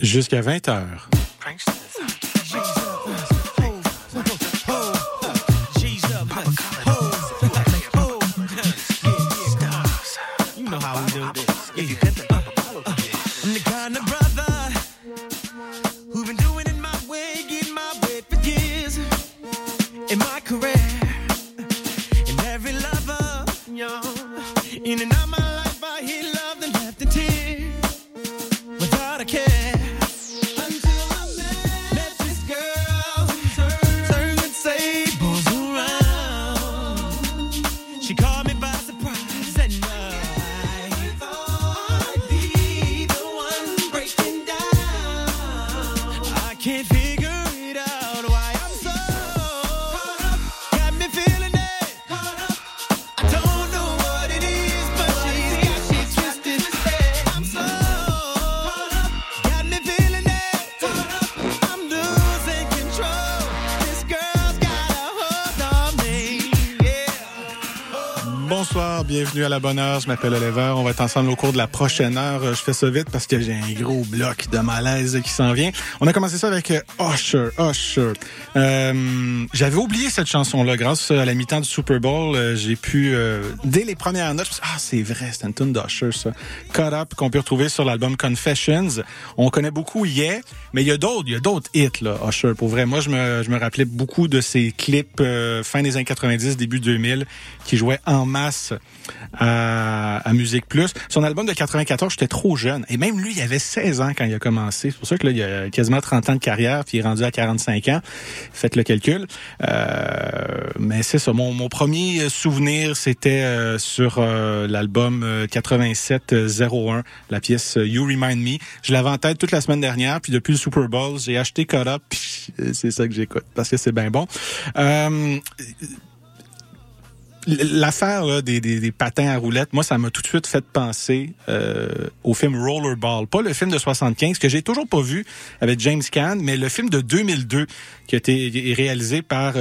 jusqu'à 20h. Bienvenue à la bonne heure, je m'appelle Oliver, on va être ensemble au cours de la prochaine heure. Je fais ça vite parce que j'ai un gros bloc de malaise qui s'en vient. On a commencé ça avec Usher. J'avais oublié cette chanson-là. Grâce à la mi-temps du Super Bowl, j'ai pu, dès les premières notes, je me suis dit, c'est vrai, c'est une tune d'Usher, ça. Caught Up, qu'on peut retrouver sur l'album Confessions. On connaît beaucoup Yeah, mais il y a d'autres hits, là, Usher, pour vrai. Moi, je me rappelais beaucoup de ces clips fin des années 90, début 2000, qui jouaient en masse à Musique Plus. Son album de 94, j'étais trop jeune. Et même lui, il avait 16 ans quand il a commencé. C'est pour ça que là, il a quasiment 30 ans de carrière, puis il est rendu à 45 ans. Faites le calcul. Mais c'est ça. Mon premier souvenir, c'était sur l'album 8701, la pièce You Remind Me. Je l'avais en tête toute la semaine dernière, puis depuis le Super Bowl, j'ai acheté Caught Up, puis c'est ça que j'écoute, parce que c'est bien bon. L'affaire là, des patins à roulettes, moi, ça m'a tout de suite fait penser au film Rollerball. Pas le film de 75, que j'ai toujours pas vu avec James Caan, mais le film de 2002 qui a été réalisé par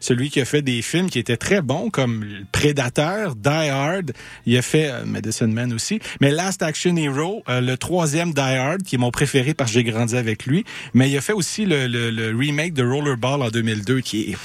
celui qui a fait des films qui étaient très bons, comme Predator, Die Hard. Il a fait Medicine Man aussi. Mais Last Action Hero, le troisième Die Hard, qui est mon préféré parce que j'ai grandi avec lui. Mais il a fait aussi le remake de Rollerball en 2002, qui est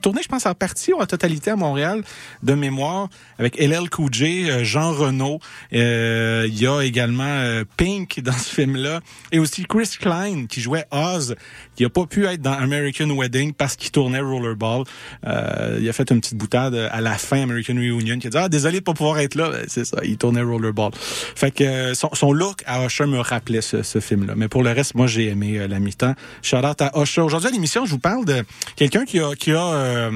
tourné, je pense, en partie ou en totalité à Montréal, de mémoire, avec LL Cool J, Jean Reno. Il y a également Pink dans ce film-là. Et aussi Chris Klein, qui jouait Oz, qui n'a pas pu être dans American Wedding parce qu'il tournait Rollerball. Il a fait une petite boutade à la fin, American Reunion, qui a dit « Ah, désolé de pas pouvoir être là. » C'est ça, il tournait Rollerball. Fait que son look à Usher me rappelait ce film-là. Mais pour le reste, moi, j'ai aimé la mi-temps. Shout-out à Usher. Aujourd'hui, à l'émission, je vous parle de quelqu'un qui a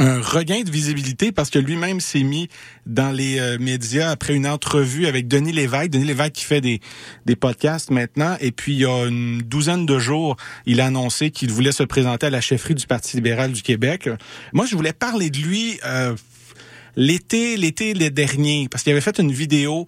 un regain de visibilité parce que lui-même s'est mis dans les médias après une entrevue avec Denis Lévesque. Denis Lévesque qui fait des podcasts maintenant. Et puis, il y a une douzaine de jours, il a annoncé qu'il voulait se présenter à la chefferie du Parti libéral du Québec. Moi, je voulais parler de lui l'été dernier parce qu'il avait fait une vidéo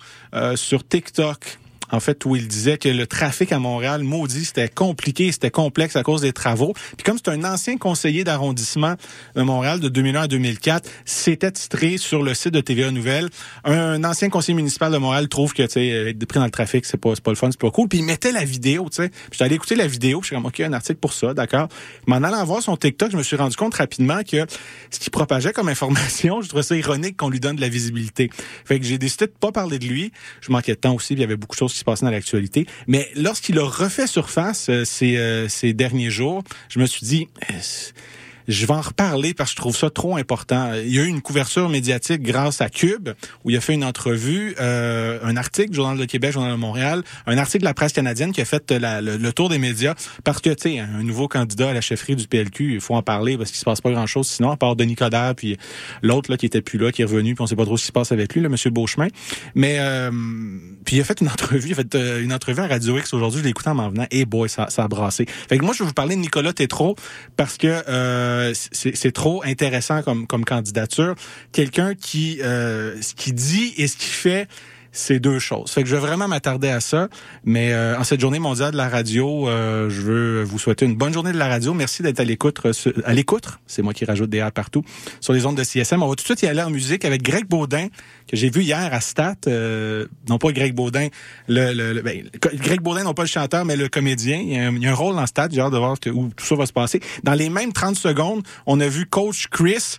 sur TikTok. En fait, où il disait que le trafic à Montréal, maudit, c'était compliqué, c'était complexe à cause des travaux. Puis comme c'est un ancien conseiller d'arrondissement de Montréal de 2001 à 2004, c'était titré sur le site de TVA Nouvelles. Un ancien conseiller municipal de Montréal trouve que, tu sais, être pris dans le trafic, c'est pas le fun, c'est pas cool. Puis il mettait la vidéo, tu sais. J'étais allé écouter la vidéo, puis je suis comme, OK, un article pour ça, d'accord. Mais en allant voir son TikTok, je me suis rendu compte rapidement que ce qu'il propageait comme information, je trouvais ça ironique qu'on lui donne de la visibilité. Fait que j'ai décidé de pas parler de lui. Je manquais de temps aussi, puis il y avait beaucoup de choses qui se passait dans l'actualité. Mais lorsqu'il a refait surface ces derniers jours, je me suis dit, je vais en reparler parce que je trouve ça trop important. Il y a eu une couverture médiatique grâce à Cube, où il a fait une entrevue, un article du Journal de Québec, Journal de Montréal, un article de la Presse canadienne qui a fait le tour des médias parce que, tu sais, un nouveau candidat à la chefferie du PLQ, il faut en parler parce qu'il se passe pas grand-chose sinon, à part Denis Coderre, puis l'autre là qui était plus là, qui est revenu, puis on sait pas trop ce qui se passe avec lui, le monsieur Beauchemin. Mais, puis il a fait une entrevue à Radio X aujourd'hui, je l'ai écouté en m'en venant, et boy, ça a brassé. Fait que moi, je vais vous parler de Nicolas Tétrault parce que, c'est trop intéressant comme candidature. Quelqu'un qui ce qu'il dit et ce qu'il fait, ces deux choses. Fait que je vais vraiment m'attarder à ça, mais en cette journée mondiale de la radio, je veux vous souhaiter une bonne journée de la radio. Merci d'être à l'écoute. C'est moi qui rajoute des R partout sur les ondes de CSM. On va tout de suite y aller en musique avec Greg Beaudin, que j'ai vu hier à Stat. Non pas Greg Beaudin, Greg Beaudin, non pas le chanteur, mais le comédien. Il y a un rôle dans Stat, j'ai hâte de voir où tout ça va se passer. Dans les mêmes 30 secondes, on a vu Coach Chris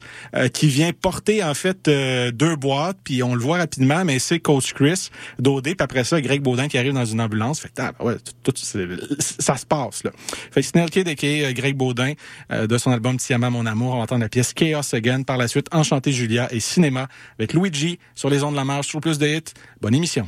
qui vient porter en fait deux boîtes, puis on le voit rapidement, mais c'est Coach Chris Dodé, puis après ça, Greg Beaudin qui arrive dans une ambulance. Fait ah, ouais, ça se passe, là. Fait que Snell Kid et Greg Beaudin de son album Tiama, mon amour. On va entendre la pièce Chaos Again. Par la suite, Enchantée Julia et Cinéma avec Luigi sur les ondes de la marche. Sur plus de hits, bonne émission.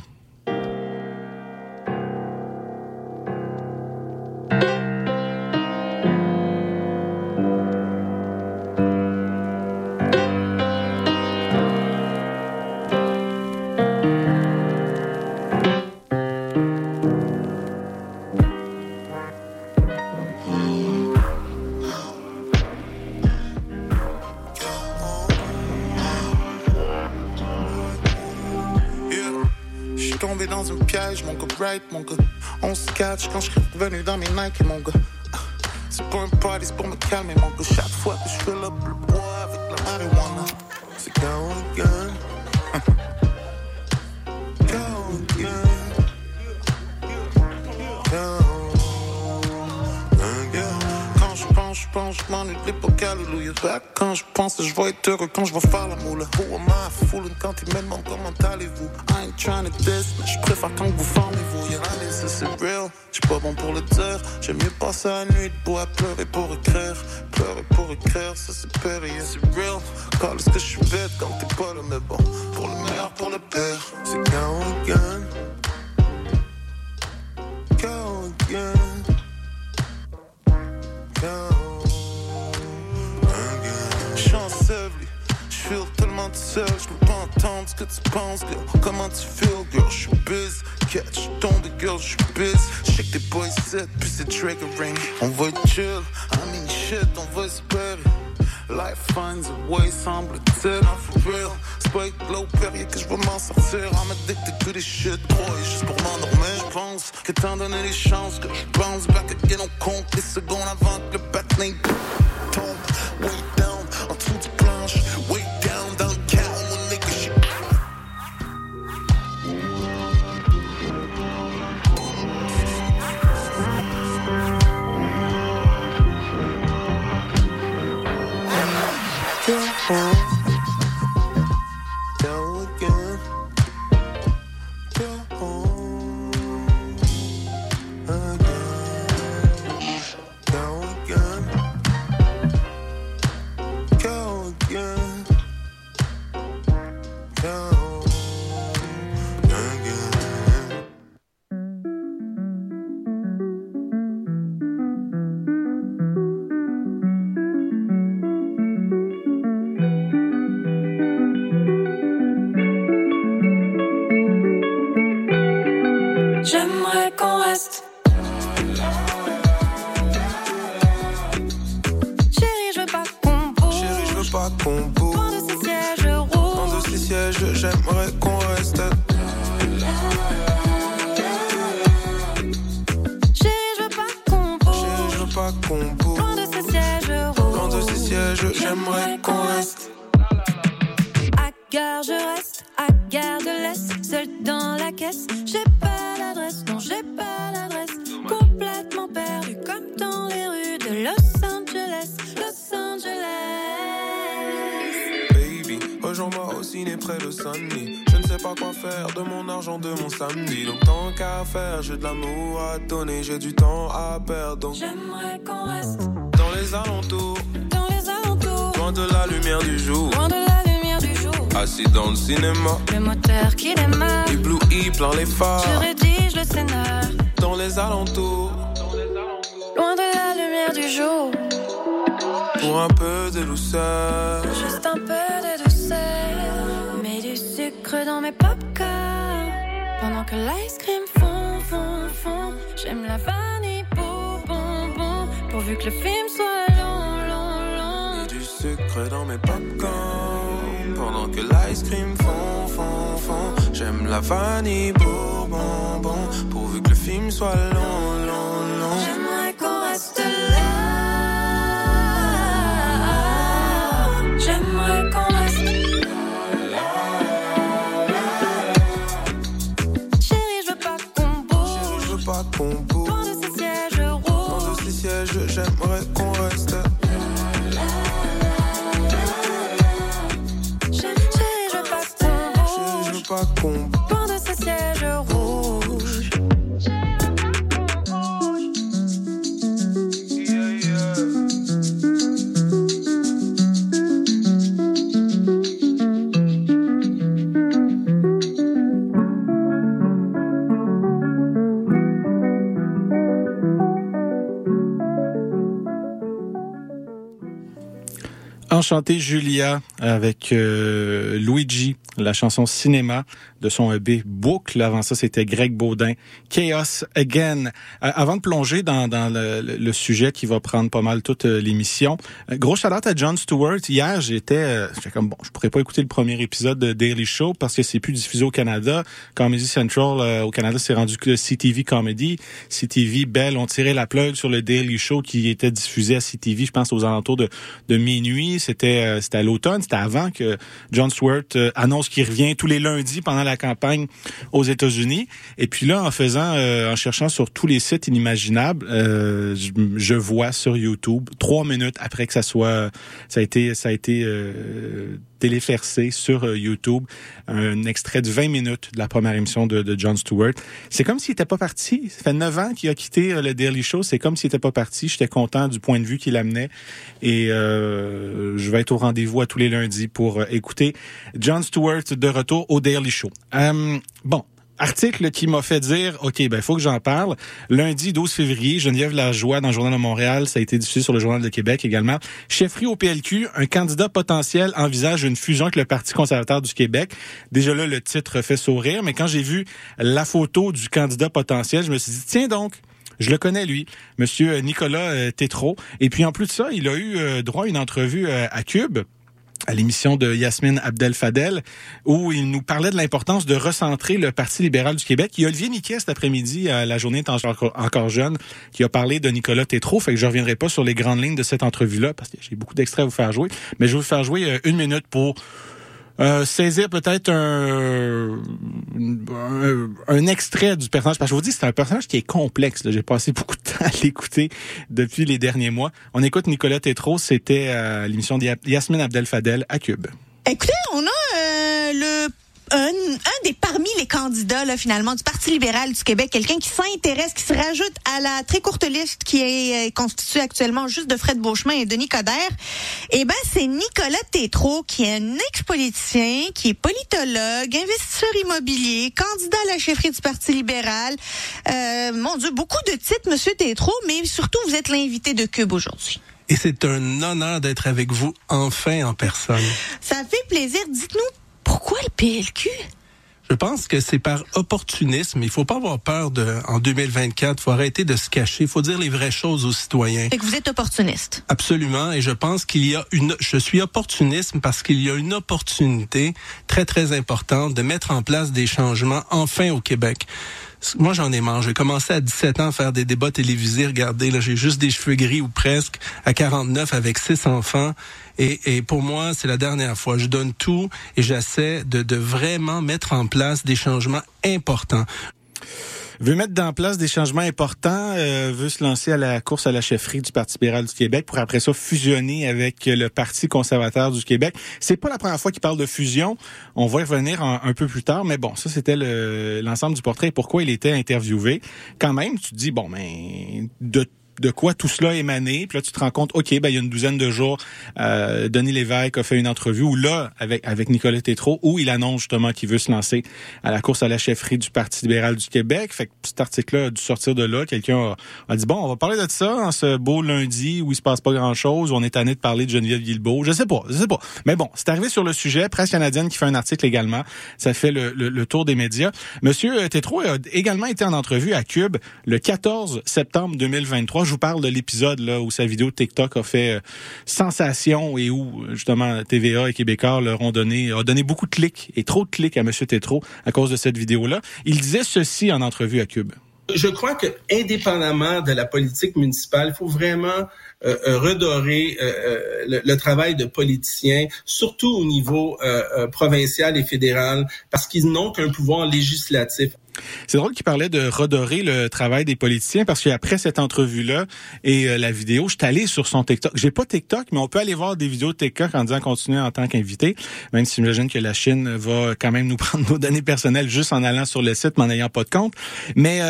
Mon gars, on se catch quand je suis revenu dans mes Nike, mon gars. C'est pas un party, c'est pour me calmer, mon gars. Chaque fois que je fill up le bois avec la marijuana, c'est go again. Go again. Go. Quand je pense, je m'ennuie pour qu'alléluia. Quand je pense, je vais être heureux quand je vais faire la moule. Who am I fooling quand ils me demandent comment allez-vous? I ain't trying to diss, mais je préfère quand vous formez. Ça c'est real, j'suis pas bon pour le dire. J'aime mieux passer la nuit debout à pleurer pour écrire, ça c'est périlleux. C'est real, quand est-ce que j'suis bête quand t'es pas là, mais bon, pour le meilleur, pour le pire, c'est go again. Go again. Go again. J'suis enseveli, j'feel tellement seul, j'peux pas entendre ce que tu penses, girl. Comment tu feel, girl, j'suis busy. Catch, tombe de girl, j'suis busy. J'sais que t'es pas ici, puis c'est triggering. On va être chill, I mean shit, on va espérer. Life finds a way, semble-t-il, I'm for real. C'est pas avec l'eau périlleux que j'vais m'en sortir. I'm addicted to this shit, boy, juste pour m'endormir. J'pense qu'étant donné les chances que j'pense back again, on compte les secondes avant que le patin tombe. Way down, en dessous du planche, way down, dans le camp. J'ai de l'amour à donner, j'ai du temps à perdre. Donc j'aimerais qu'on reste dans les alentours, loin de la lumière du jour, assis dans le cinéma, le moteur qui démarre, ébloui plein les phares. Je rédige le scénario dans les alentours, loin de la lumière du jour, pour un peu de douceur, juste un peu de douceur. Mets du sucre dans mes pop-corn pendant que l'ice cream. J'aime la vanille pour bonbon, pourvu que le film soit long. J'ai du sucre dans mes popcorn. pendant que l'ice cream fond, fond, fond. J'aime la vanille pour bonbon, pourvu que le film soit long, long, long. J'aimerais qu'on reste là. J'aimerais qu'on reste là. Chérie, je veux pas qu'on bouge. Chérie, je veux pas qu'on bouge. Dans de ces sièges rouges. Dans de ces sièges, j'aimerais qu'on reste là. Pas con. Pendant de ce siège rouge. Yeah, yeah. Enchantée Julia avec Luigi. La chanson Cinéma de son EP Boucle. Avant ça, c'était Greg Beaudin. Chaos Again. Avant de plonger dans le sujet qui va prendre pas mal toute l'émission, gros shout-out à John Stewart. Hier, j'étais comme, bon, je pourrais pas écouter le premier épisode de Daily Show parce que c'est plus diffusé au Canada. Comedy Central au Canada, c'est rendu que le CTV Comedy. CTV, Bell ont tiré la plug sur le Daily Show qui était diffusé à CTV, je pense, aux alentours de minuit. C'était à l'automne. C'était avant que John Stewart annonce qui revient tous les lundis pendant la campagne aux États-Unis. Et puis là, en cherchant sur tous les sites inimaginables, je vois sur YouTube 3 minutes après que ça a été téléversé sur YouTube, un extrait de 20 minutes de la première émission de John Stewart. C'est comme s'il n'était pas parti. Ça fait 9 ans qu'il a quitté le Daily Show. C'est comme s'il n'était pas parti. J'étais content du point de vue qu'il amenait. Et je vais être au rendez-vous à tous les lundis pour écouter John Stewart de retour au Daily Show. Bon. Article qui m'a fait dire, OK, ben faut que j'en parle. Lundi 12 février, Geneviève Lajoie dans le Journal de Montréal, ça a été diffusé sur le Journal de Québec également. Chefferie au PLQ, un candidat potentiel envisage une fusion avec le Parti conservateur du Québec. Déjà là, le titre fait sourire, mais quand j'ai vu la photo du candidat potentiel, je me suis dit, tiens donc, je le connais, lui, Monsieur Nicolas Tétrault. Et puis en plus de ça, il a eu droit à une entrevue à Cube, à l'émission de Yasmine Abdel-Fadel, où il nous parlait de l'importance de recentrer le Parti libéral du Québec. Il y a Olivier Niquet cet après-midi, à la journée encore jeune, qui a parlé de Nicolas Tétrault. Fait que je reviendrai pas sur les grandes lignes de cette entrevue-là, parce que j'ai beaucoup d'extraits à vous faire jouer. Mais je vais vous faire jouer 1 minute pour saisir peut-être un extrait du personnage. Parce que je vous dis, c'est un personnage qui est complexe, là. J'ai passé beaucoup de temps à l'écouter depuis les derniers mois. On écoute Nicolas Tétrault. C'était l'émission de Yasmine Abdel-Fadel à Cube. Écoutez, on a un des parmi les candidats là finalement du Parti libéral du Québec, quelqu'un qui s'intéresse, qui se rajoute à la très courte liste qui est constituée actuellement juste de Fred Beauchemin et Denis Coderre. Eh ben c'est Nicolas Tétrault qui est un ex-politicien, qui est politologue, investisseur immobilier, candidat à la chefferie du Parti libéral. Mon Dieu, beaucoup de titres, Monsieur Tétrault, mais surtout vous êtes l'invité de Cube aujourd'hui. Et c'est un honneur d'être avec vous enfin en personne. Ça fait plaisir. Dites-nous, pourquoi le PLQ? Je pense que c'est par opportunisme. Il faut pas avoir peur en 2024. Faut arrêter de se cacher. Faut dire les vraies choses aux citoyens. Fait que vous êtes opportuniste. Absolument. Et je pense je suis opportuniste parce qu'il y a une opportunité très, très importante de mettre en place des changements enfin au Québec. Moi, j'en ai marre. J'ai commencé à 17 ans à faire des débats télévisés. Regardez, là, j'ai juste des cheveux gris ou presque, à 49 avec 6 enfants. Et pour moi, c'est la dernière fois. Je donne tout et j'essaie de vraiment mettre en place des changements importants. Veut mettre en place des changements importants, veut se lancer à la course à la chefferie du Parti libéral du Québec pour après ça fusionner avec le Parti conservateur du Québec. C'est pas la première fois qu'il parle de fusion. On va y revenir un peu plus tard, mais bon, ça c'était l'ensemble du portrait et pourquoi il était interviewé. Quand même, tu te dis, bon, mais de quoi tout cela émanait. Puis là, tu te rends compte, OK, ben il y a une douzaine de jours, Denis Lévesque a fait une entrevue où là, avec Nicolas Tétrault, où il annonce justement qu'il veut se lancer à la course à la chefferie du Parti libéral du Québec. Fait que cet article-là a dû sortir de là. Quelqu'un a dit, bon, on va parler de ça en ce beau lundi où il se passe pas grand-chose, où on est tanné de parler de Geneviève Guilbeault. Je sais pas. Mais bon, c'est arrivé sur le sujet. Presse Canadienne qui fait un article également. Ça fait le tour des médias. Monsieur Tétrault a également été en entrevue à Cube le 14 septembre 2023. je vous parle de l'épisode là où sa vidéo TikTok a fait sensation et où justement TVA et Québécois leur ont donné beaucoup de clics et trop de clics à M. Tétrault à cause de cette vidéo-là. Il disait ceci en entrevue à Cube. Je crois que, indépendamment de la politique municipale, il faut vraiment redorer le travail de politiciens, surtout au niveau provincial et fédéral, parce qu'ils n'ont qu'un pouvoir législatif. C'est drôle qu'il parlait de redorer le travail des politiciens parce qu'après cette entrevue-là et la vidéo, je suis allé sur son TikTok. J'ai pas TikTok, mais on peut aller voir des vidéos de TikTok en disant continuer en tant qu'invité, même si j'imagine que la Chine va quand même nous prendre nos données personnelles juste en allant sur le site, mais en n'ayant pas de compte. Mais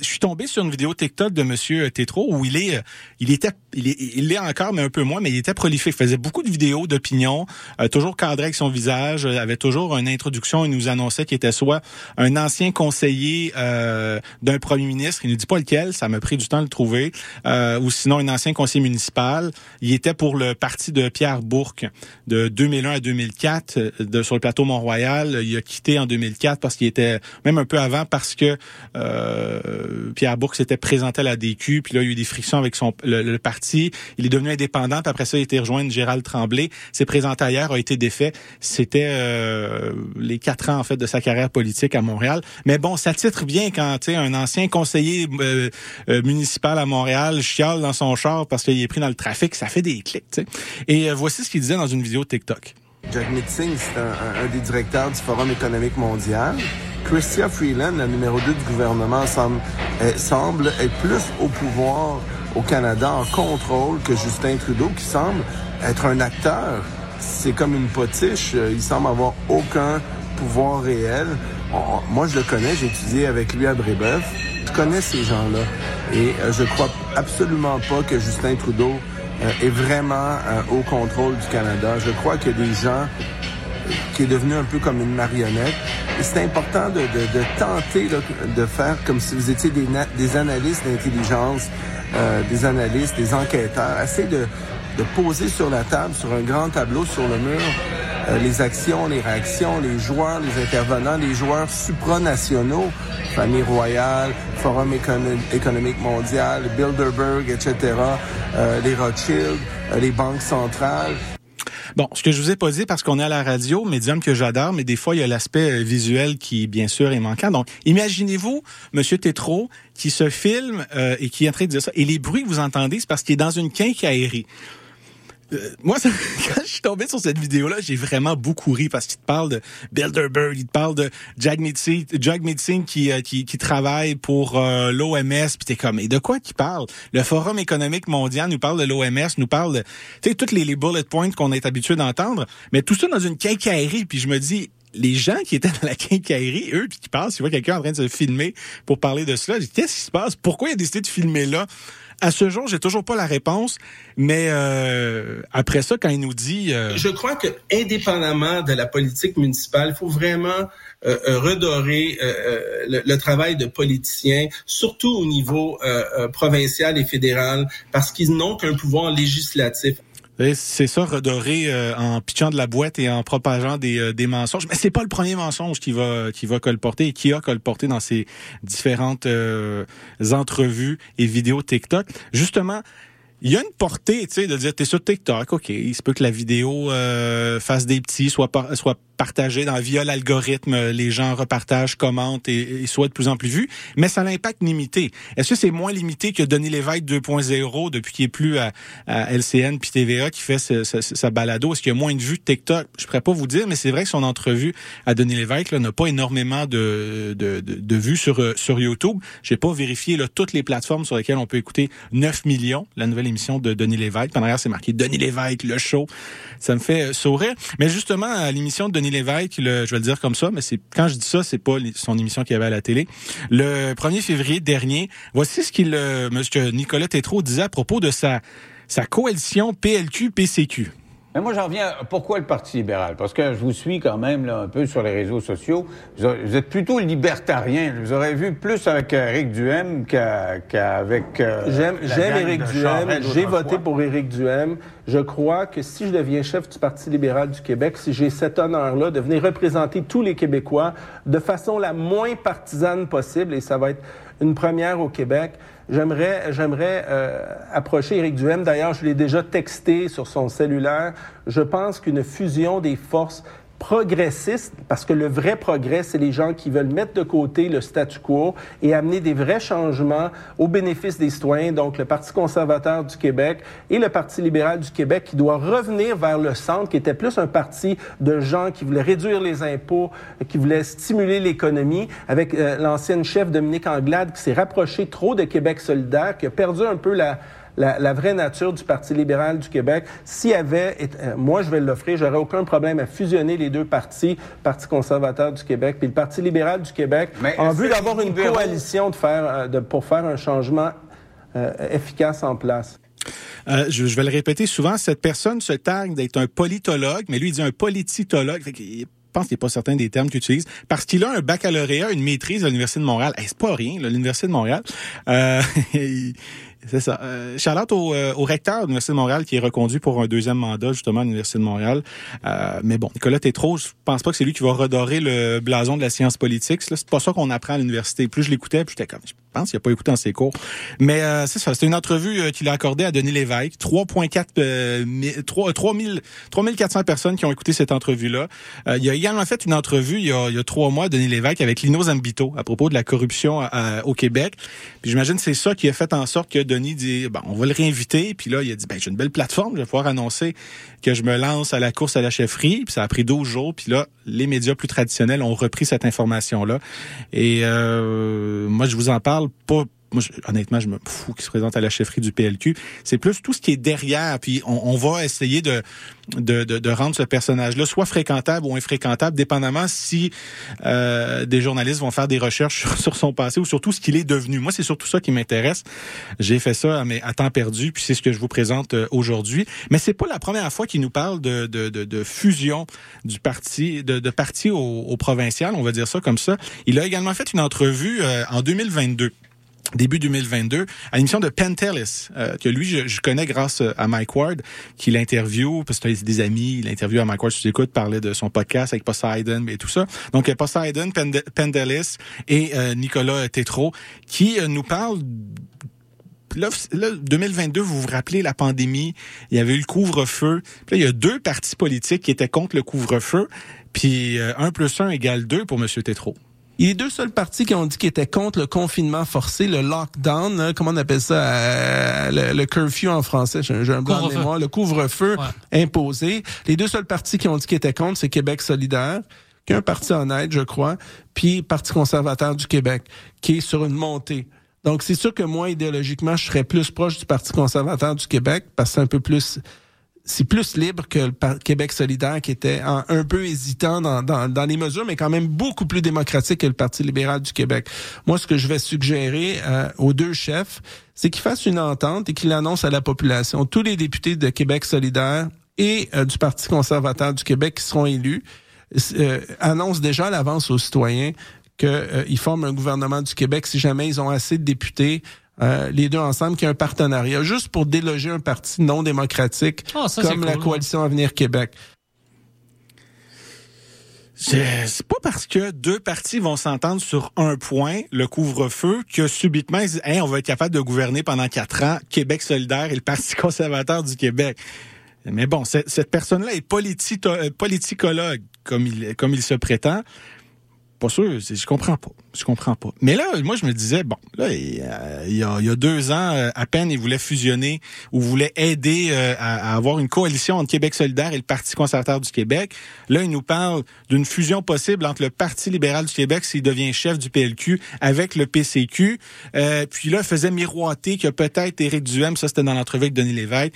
je suis tombé sur une vidéo TikTok de Monsieur Tétrault où il est encore, mais un peu moins, mais il était prolifique. Il faisait beaucoup de vidéos d'opinion, toujours cadré avec son visage, avait toujours une introduction. Il nous annonçait qu'il était soit un ancien conseiller d'un premier ministre, il ne dit pas lequel, ça m'a pris du temps de le trouver, ou sinon un ancien conseiller municipal. Il était pour le parti de Pierre Bourque de 2001 à 2004 sur le plateau Mont-Royal. Il a quitté en 2004 parce qu'il était, même un peu avant, parce que Pierre Bourque s'était présenté à la DQ, puis là, il y a eu des frictions avec le parti. Il est devenu indépendant, puis après ça, il a été rejoint de Gérald Tremblay. S'est présenté ailleurs, a été défait. C'était les 4 ans, en fait, de sa carrière politique à Montréal. Mais bon, ça titre bien quand un ancien conseiller municipal à Montréal chiale dans son char parce qu'il est pris dans le trafic. Ça fait des clics, tu sais. Et voici ce qu'il disait dans une vidéo TikTok. Jack Mitzing, c'est un des directeurs du Forum économique mondial. Chrystia Freeland, la numéro 2 du gouvernement, semble être plus au pouvoir au Canada, en contrôle, que Justin Trudeau, qui semble être un acteur. C'est comme une potiche. Il semble avoir aucun pouvoir réel. Moi, je le connais. J'ai étudié avec lui à Brébeuf. Je connais ces gens-là. Et je crois absolument pas que Justin Trudeau est vraiment au contrôle du Canada. Je crois qu'il y a des gens qui est devenu un peu comme une marionnette. Et c'est important de tenter là, de faire comme si vous étiez des analystes d'intelligence, des analystes, des enquêteurs. Essayez de poser sur la table, sur un grand tableau, sur le mur, les actions, les réactions, les joueurs, les intervenants, les joueurs supranationaux, Famille Royale, Forum économique mondial, Bilderberg, etc., les Rothschild, les banques centrales. Bon, ce que je vous ai pas dit, parce qu'on est à la radio, médium que j'adore, mais des fois, il y a l'aspect visuel qui, bien sûr, est manquant. Donc, imaginez-vous, M. Tétrault, qui se filme et qui est en train de dire ça. Et les bruits que vous entendez, c'est parce qu'il est dans une quincaillerie. Moi, quand je suis tombé sur cette vidéo-là, j'ai vraiment beaucoup ri parce qu'il te parle de Bilderberg, il te parle de Jack Mitzing qui travaille pour l'OMS, puis t'es comme, et de quoi qu'il parle? Le Forum économique mondial nous parle de l'OMS, nous parle de, tu sais, toutes les bullet points qu'on est habitué d'entendre, mais tout ça dans une quincaillerie, puis je me dis, les gens qui étaient dans la quincaillerie, eux, puis qui passent, ils voient quelqu'un en train de se filmer pour parler de cela, je dis, qu'est-ce qui se passe? Pourquoi il a décidé de filmer là? À ce jour, j'ai toujours pas la réponse, mais après ça, quand il nous dit... Je crois que, indépendamment de la politique municipale, il faut vraiment redorer le travail de politiciens, surtout au niveau provincial et fédéral, parce qu'ils n'ont qu'un pouvoir législatif. C'est ça, redorer en pitchant de la boîte et en propageant des mensonges. Mais c'est pas le premier mensonge qui va colporter et qui a colporté dans ses différentes entrevues et vidéos TikTok. Justement, il y a une portée, tu sais, de dire t'es sur TikTok, ok, il se peut que la vidéo fasse des petits, soit partagée via l'algorithme, les gens repartagent, commentent et soit de plus en plus vus, mais ça a un impact limité. Est-ce que c'est moins limité que Denis Lévesque 2.0 depuis qu'il est plus à LCN puis TVA qui fait sa balado? Est-ce qu'il y a moins de vues de TikTok? Je pourrais pas vous dire, mais c'est vrai que son entrevue à Denis Lévesque là, n'a pas énormément de vues sur YouTube. J'ai pas vérifié là, toutes les plateformes sur lesquelles on peut écouter 9 millions, la nouvelle émission de Denis Lévesque. Puis en arrière, c'est marqué Denis Lévesque, le show. Ça me fait sourire. Mais justement, à l'émission de Denis Lévesque, je vais le dire comme ça, mais c'est quand je dis ça, c'est pas son émission qu'il y avait à la télé. Le 1er février dernier, voici ce que M. Nicolas Tétrault disait à propos de sa coalition PLQ-PCQ. Mais moi, j'en reviens à pourquoi le Parti libéral? Parce que je vous suis quand même là, un peu sur les réseaux sociaux. Vous êtes plutôt libertarien. Vous aurez vu plus avec Éric Duhaime qu'avec... J'aime Éric Duhaime. J'ai voté pour Éric Duhaime. Je crois que si je deviens chef du Parti libéral du Québec, si j'ai cet honneur-là de venir représenter tous les Québécois de façon la moins partisane possible, et ça va être une première au Québec, J'aimerais approcher Éric Duhaime. D'ailleurs, je l'ai déjà texté sur son cellulaire. Je pense qu'une fusion des forces progressistes, parce que le vrai progrès, c'est les gens qui veulent mettre de côté le statu quo et amener des vrais changements au bénéfice des citoyens, donc le Parti conservateur du Québec et le Parti libéral du Québec qui doit revenir vers le centre, qui était plus un parti de gens qui voulaient réduire les impôts, qui voulaient stimuler l'économie, avec l'ancienne chef Dominique Anglade qui s'est rapprochée trop de Québec solidaire, qui a perdu un peu la vraie nature du Parti libéral du Québec. S'il y avait, moi je vais l'offrir, j'aurais aucun problème à fusionner les deux partis, le Parti conservateur du Québec puis le Parti libéral du Québec, en vue d'avoir une coalition pour faire un changement efficace en place. Je vais le répéter souvent, cette personne se targue d'être un politologue, mais lui il dit un polititologue. Je pense qu'il n'est pas certain des termes qu'il utilise, parce qu'il a un baccalauréat, une maîtrise à l'Université de Montréal. C'est pas rien, là, l'Université de Montréal. C'est ça. Charlotte, au recteur de l'Université de Montréal, qui est reconduit pour un deuxième mandat, justement, à l'Université de Montréal. Mais bon, Nicolas Tétrault, je pense pas que c'est lui qui va redorer le blason de la science politique. Là, c'est pas ça qu'on apprend à l'université. Plus je l'écoutais, plus j'étais comme, je pense qu'il a pas écouté dans ses cours. Mais c'est ça. C'est une entrevue qu'il a accordée à Denis Lévesque. 3 400 personnes qui ont écouté cette entrevue-là. Il a également fait une entrevue il y a 3 mois, Denis Lévesque, avec Lino Zambito, à propos de la corruption au Québec. Puis j'imagine que c'est ça qui a fait en sorte que Denis dit, on va le réinviter. Puis là, il a dit, j'ai une belle plateforme, je vais pouvoir annoncer que je me lance à la course à la chefferie. Puis ça a pris 12 jours. Puis là, les médias plus traditionnels ont repris cette information-là. Et moi, je vous en parle pas. Moi, honnêtement, je me fous qu'il se présente à la chefferie du PLQ. C'est plus tout ce qui est derrière. Puis on va essayer de rendre ce personnage-là soit fréquentable ou infréquentable, dépendamment si des journalistes vont faire des recherches sur son passé ou sur tout ce qu'il est devenu. Moi, c'est surtout ça qui m'intéresse. J'ai fait ça à temps perdu, puis c'est ce que je vous présente aujourd'hui. Mais c'est pas la première fois qu'il nous parle de fusion du parti, de parti au provincial, on va dire ça comme ça. Il a également fait une entrevue en 2022. Début 2022, à l'émission de Pantelis, que lui, je connais grâce à Mike Ward, qui l'interview, parce que c'est des amis, il interview à Mike Ward, si tu écoutes, parlait de son podcast avec Poseidon et tout ça. Donc, Poseidon, Pantelis et Nicolas Tétrault, qui nous parlent... Là, 2022, vous vous rappelez la pandémie, il y avait eu le couvre-feu. Puis là, il y a 2 partis politiques qui étaient contre le couvre-feu, puis 1 + 1 = 2 pour M. Tétrault. Il y a les 2 seuls partis qui ont dit qu'ils étaient contre le confinement forcé, le lockdown, comment on appelle ça, le curfew en français, j'ai un blanc de mémoire, le couvre-feu imposé. Les 2 seuls partis qui ont dit qu'ils étaient contre, c'est Québec solidaire, qui est un parti honnête, je crois, puis Parti conservateur du Québec, qui est sur une montée. Donc, c'est sûr que moi, idéologiquement, je serais plus proche du Parti conservateur du Québec, parce que c'est un peu plus... C'est plus libre que le Québec solidaire qui était un peu hésitant dans les mesures, mais quand même beaucoup plus démocratique que le Parti libéral du Québec. Moi, ce que je vais suggérer aux 2 chefs, c'est qu'ils fassent une entente et qu'ils l'annoncent à la population. Tous les députés de Québec solidaire et du Parti conservateur du Québec qui seront élus annoncent déjà à l'avance aux citoyens qu'ils forment un gouvernement du Québec si jamais ils ont assez de députés. Les 2 ensemble, qui a un partenariat, juste pour déloger un parti non démocratique comme la Coalition Avenir Québec. C'est pas parce que 2 partis vont s'entendre sur un point, le couvre-feu, que subitement, ils disent, on va être capable de gouverner pendant 4 ans Québec solidaire et le Parti conservateur du Québec. Mais bon, cette personne-là est politicologue, comme il se prétend. Pas sûr, je comprends pas. Mais là, moi, je me disais, il y a 2 ans, à peine, ils voulaient fusionner ou voulaient aider à avoir une coalition entre Québec solidaire et le Parti conservateur du Québec. Là, ils nous parlent d'une fusion possible entre le Parti libéral du Québec, s'il devient chef du PLQ, avec le PCQ. Puis là, faisait miroiter que peut-être Éric Duhaime, ça c'était dans l'entrevue avec Denis Lévesque,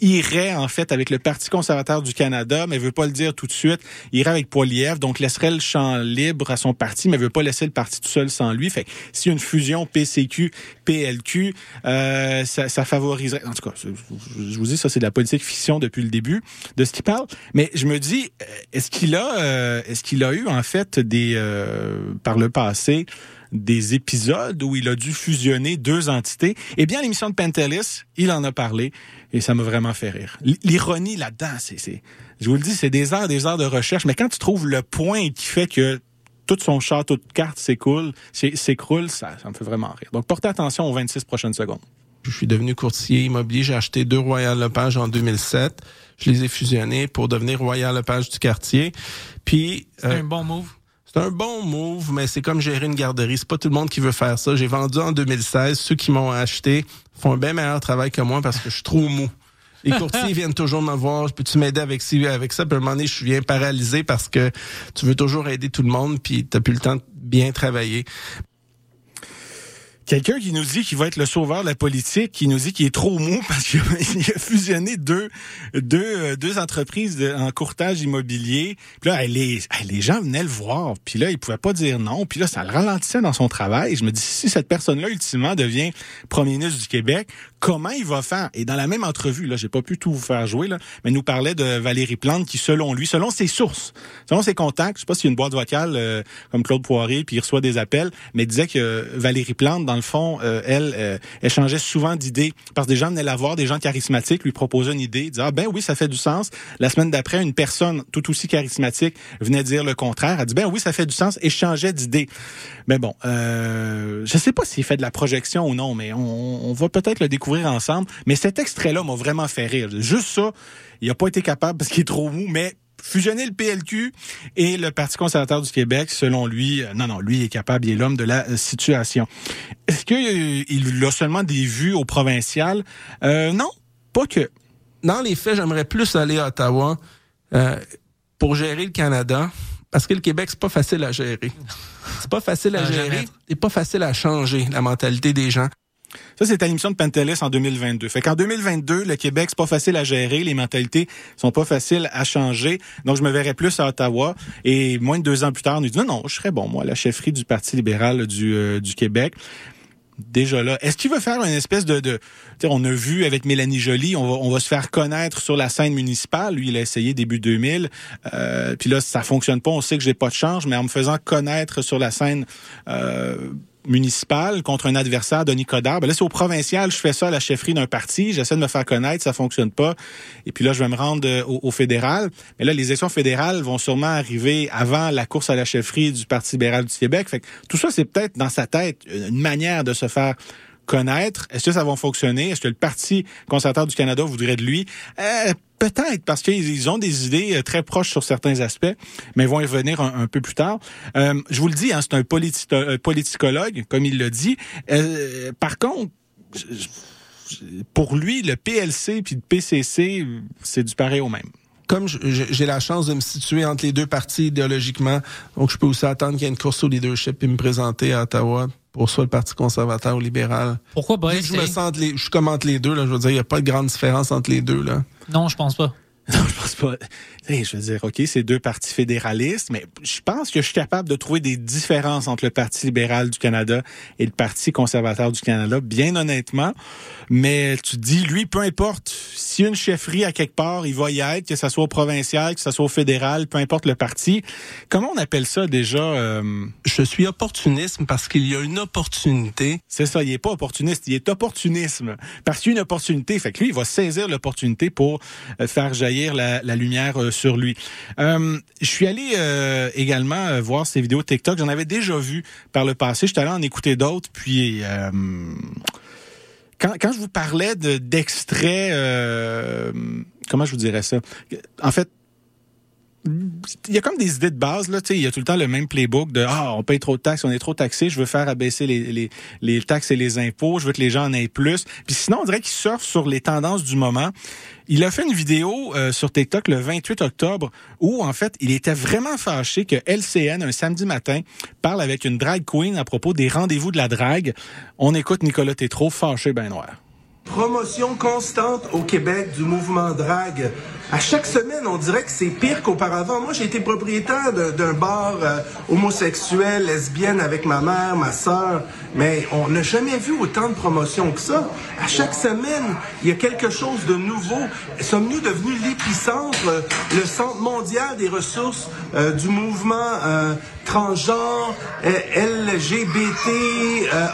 irait en fait avec le Parti conservateur du Canada, mais veut pas le dire tout de suite, irait avec Poilievre, donc laisserait le champ libre à son parti, mais veut pas laisser le parti tout seul sans lui. Fait que s'il y a une fusion PCQ-PLQ, ça favoriserait... En tout cas, je vous dis, ça, c'est de la politique fiction depuis le début de ce qu'il parle. Mais je me dis, est-ce qu'il a eu, en fait, par le passé, des épisodes où il a dû fusionner 2 entités? Eh bien, l'émission de Pantelis, il en a parlé et ça m'a vraiment fait rire. L'ironie là-dedans, je vous le dis, c'est des heures de recherche, mais quand tu trouves le point qui fait que tout son char, toute carte s'écoule, s'écroule, ça me fait vraiment rire. Donc, portez attention aux 26 prochaines secondes. Je suis devenu courtier immobilier. J'ai acheté 2 Royal Lepage en 2007. Je les ai fusionnés pour devenir Royal Lepage du quartier. Puis, c'est un bon move. C'est un bon move, mais c'est comme gérer une garderie. C'est pas tout le monde qui veut faire ça. J'ai vendu en 2016. Ceux qui m'ont acheté font un bien meilleur travail que moi parce que je suis trop mou. Les courtiers viennent toujours me voir. Peux-tu m'aider avec ci, avec ça? Puis à un moment donné, je viens paralysé parce que tu veux toujours aider tout le monde puis t'as plus le temps de bien travailler. Quelqu'un qui nous dit qu'il va être le sauveur de la politique, qui nous dit qu'il est trop mou parce qu'il a fusionné deux entreprises en courtage immobilier. Puis là, les gens venaient le voir. Puis là, ils pouvaient pas dire non. Puis là, ça le ralentissait dans son travail. Je me dis, si cette personne-là, ultimement, devient premier ministre du Québec, comment il va faire? Et dans la même entrevue, là, j'ai pas pu tout vous faire jouer, là, mais nous parlait de Valérie Plante qui, selon lui, selon ses sources, selon ses contacts, je sais pas s'il y a une boîte vocale comme Claude Poirier, puis il reçoit des appels, mais il disait que Valérie Plante, dans le fond, elle changeait souvent d'idées parce que des gens venaient la voir, des gens charismatiques lui proposaient une idée, disaient « Ah ben oui, ça fait du sens ». La semaine d'après, une personne tout aussi charismatique venait dire le contraire. Elle dit « Ben oui, ça fait du sens » et changeait d'idée. Mais bon, je sais pas s'il fait de la projection ou non, mais on va peut-être le découvrir ensemble. Mais cet extrait-là m'a vraiment fait rire. Juste ça, il a pas été capable parce qu'il est trop mou, mais... Fusionner le PLQ et le Parti conservateur du Québec, selon lui, lui il est capable, il est l'homme de la situation. Est-ce qu'il a seulement des vues au provincial? Non, pas que. Dans les faits, j'aimerais plus aller à Ottawa pour gérer le Canada, parce que le Québec, c'est pas facile à gérer. C'est pas facile à gérer, c'est pas facile à changer la mentalité des gens. Ça, c'est à l'émission de Pantelis en 2022. Fait qu'en 2022, le Québec, c'est pas facile à gérer. Les mentalités sont pas faciles à changer. Donc, je me verrais plus à Ottawa. Et moins de 2 ans plus tard, on nous dit, non, je serais bon, moi, la chefferie du Parti libéral du Québec. Déjà là, est-ce qu'il veut faire une espèce de on a vu avec Mélanie Joly, on va se faire connaître sur la scène municipale. Lui, il a essayé début 2000. Puis là, ça fonctionne pas. On sait que j'ai pas de change, mais en me faisant connaître sur la scène municipal contre un adversaire, Denis Coderre. Ben là, c'est au provincial, je fais ça à la chefferie d'un parti, j'essaie de me faire connaître, ça fonctionne pas. Et puis là, je vais me rendre au fédéral. Mais là, les élections fédérales vont sûrement arriver avant la course à la chefferie du Parti libéral du Québec. Fait que tout ça, c'est peut-être dans sa tête une manière de se faire connaître. Est-ce que ça va fonctionner? Est-ce que le Parti conservateur du Canada voudrait de lui? Peut-être, parce qu'ils ont des idées très proches sur certains aspects, mais vont y revenir un peu plus tard. Je vous le dis, c'est un politicologue, comme il le dit. Par contre, pour lui, le PLC puis le PCC, c'est du pareil au même. Comme j'ai la chance de me situer entre les deux partis idéologiquement, donc je peux aussi attendre qu'il y ait une course au leadership et me présenter à Ottawa pour soit le Parti conservateur ou libéral. Pourquoi pas? Je commente les deux, là, je veux dire, il n'y a pas de grande différence entre les deux, là. Non, je pense pas. Non, je pense pas. Je veux dire, OK, c'est deux partis fédéralistes, mais je pense que je suis capable de trouver des différences entre le Parti libéral du Canada et le Parti conservateur du Canada, bien honnêtement. Mais tu dis, lui, peu importe, si une chefferie à quelque part, il va y être, que ça soit au provincial, que ça soit au fédéral, peu importe le parti. Comment on appelle ça déjà? Je suis opportunisme parce qu'il y a une opportunité. C'est ça, il est pas opportuniste, il est opportunisme. Parce qu'il y a une opportunité, fait que lui, il va saisir l'opportunité pour faire jaillir la lumière sur lui. Je suis allé également voir ces vidéos TikTok. J'en avais déjà vu par le passé. Je suis allé en écouter d'autres. Puis, quand je vous parlais d'extraits... comment je vous dirais ça? En fait, il y a comme des idées de base, là, tu sais, il y a tout le temps le même playbook de on paye trop de taxes, on est trop taxé, je veux faire abaisser les taxes et les impôts, je veux que les gens en aient plus. Puis sinon, on dirait qu'il surfe sur les tendances du moment. Il a fait une vidéo sur TikTok le 28 octobre où, en fait, il était vraiment fâché que LCN, un samedi matin, parle avec une drag queen à propos des rendez-vous de la drague. On écoute Nicolas Tétrault, fâché ben noir. Promotion constante au Québec du mouvement drague. À chaque semaine, on dirait que c'est pire qu'auparavant. Moi, j'ai été propriétaire d'un bar homosexuel, lesbienne avec ma mère, ma sœur, mais on n'a jamais vu autant de promotion que ça. À chaque semaine, il y a quelque chose de nouveau. Sommes-nous devenus l'épicentre, le centre mondial des ressources du mouvement transgenre, LGBT,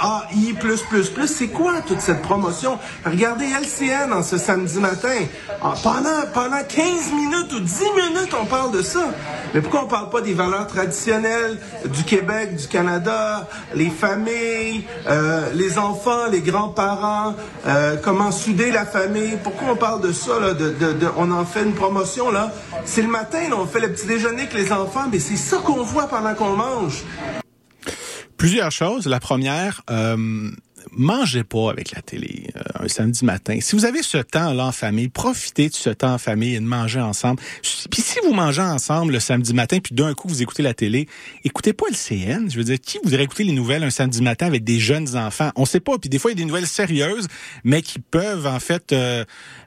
AI, plus. C'est quoi toute cette promotion? Regardez LCN en ce samedi matin. Pendant 15 minutes ou 10 minutes, on parle de ça. Mais pourquoi on ne parle pas des valeurs traditionnelles du Québec, du Canada, les familles, les enfants, les grands-parents, comment souder la famille? Pourquoi on parle de ça, là, on en fait une promotion, là? C'est le matin, là, on fait le petit déjeuner avec les enfants, mais c'est ça qu'on voit pendant qu'on mange. Plusieurs choses. La première... mangez pas avec la télé un samedi matin. Si vous avez ce temps-là en famille, profitez de ce temps en famille et de manger ensemble. Puis si vous mangez ensemble le samedi matin, puis d'un coup vous écoutez la télé, écoutez pas le CN. Je veux dire, qui voudrait écouter les nouvelles un samedi matin avec des jeunes enfants? On sait pas. Puis des fois, il y a des nouvelles sérieuses, mais qui peuvent en fait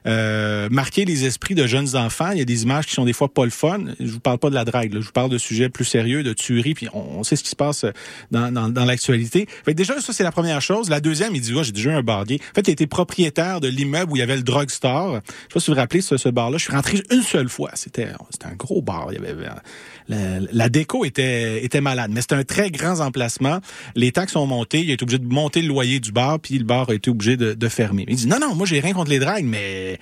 marquer les esprits de jeunes enfants. Il y a des images qui sont des fois pas le fun. Je vous parle pas de la drague, là. Je vous parle de sujets plus sérieux, de tueries, puis on sait ce qui se passe dans l'actualité. Fait que déjà, ça, c'est la première chose. La deuxième, il dit, j'ai déjà eu un barbier. En fait, il était propriétaire de l'immeuble où il y avait le Drug Store. Je sais pas si vous vous rappelez ce bar-là. Je suis rentré une seule fois. C'était un gros bar. Il y avait, la déco était malade. Mais c'était un très grand emplacement. Les taxes ont monté. Il a été obligé de monter le loyer du bar, puis le bar a été obligé de fermer. Il dit, non, moi, j'ai rien contre les dragues, mais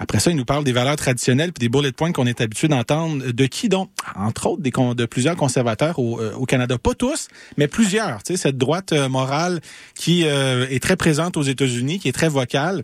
après ça, il nous parle des valeurs traditionnelles puis des bullet points qu'on est habitué d'entendre. De qui donc? Entre autres, de plusieurs conservateurs au Canada. Pas tous, mais plusieurs. Tu sais, cette droite morale qui est très présente aux États-Unis, qui est très vocale,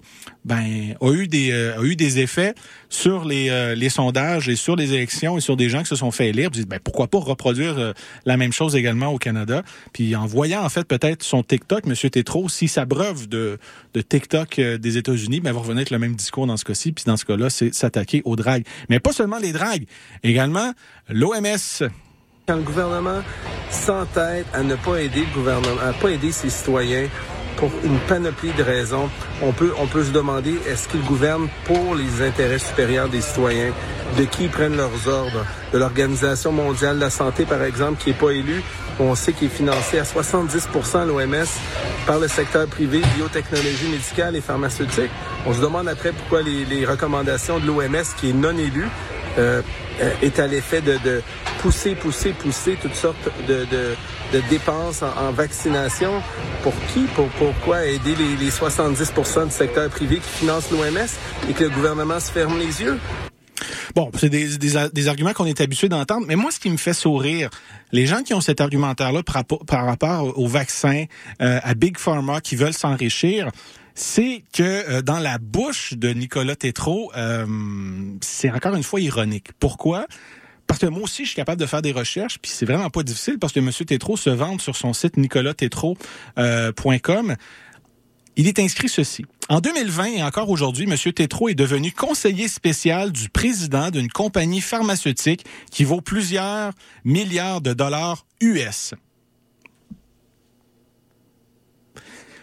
a eu des effets sur les sondages et sur les élections et sur des gens qui se sont fait élire. Puis, pourquoi pas reproduire la même chose également au Canada? Puis en voyant en fait peut-être son TikTok, M. Tétrault, s'il s'abreuve de TikTok des États-Unis, va revenir avec le même discours dans ce cas-ci. Puis dans ce cas-là, c'est s'attaquer aux dragues. Mais pas seulement les dragues, également l'OMS. Quand le gouvernement s'entête à ne pas aider le gouvernement, à ne pas aider ses citoyens pour une panoplie de raisons, on peut se demander est-ce qu'ils gouvernent pour les intérêts supérieurs des citoyens, de qui ils prennent leurs ordres, de l'Organisation mondiale de la santé, par exemple, qui n'est pas élue. On sait qu'il est financé à 70% l'OMS par le secteur privé, biotechnologie médicale et pharmaceutique. On se demande après pourquoi les recommandations de l'OMS, qui est non élue, est à l'effet de pousser toutes sortes de dépenses en vaccination. Pour qui? Pourquoi aider les 70% du secteur privé qui finance l'OMS et que le gouvernement se ferme les yeux? Bon, c'est des arguments qu'on est habitué d'entendre, mais moi, ce qui me fait sourire, les gens qui ont cet argumentaire-là par rapport aux vaccins, à Big Pharma, qui veulent s'enrichir, c'est que dans la bouche de Nicolas Tétrault, c'est encore une fois ironique. Pourquoi? Parce que moi aussi, je suis capable de faire des recherches, puis c'est vraiment pas difficile, parce que M. Tétrault se vante sur son site nicolastétrault.com. Il est inscrit ceci. En 2020 et encore aujourd'hui, M. Tétrault est devenu conseiller spécial du président d'une compagnie pharmaceutique qui vaut plusieurs milliards de dollars US.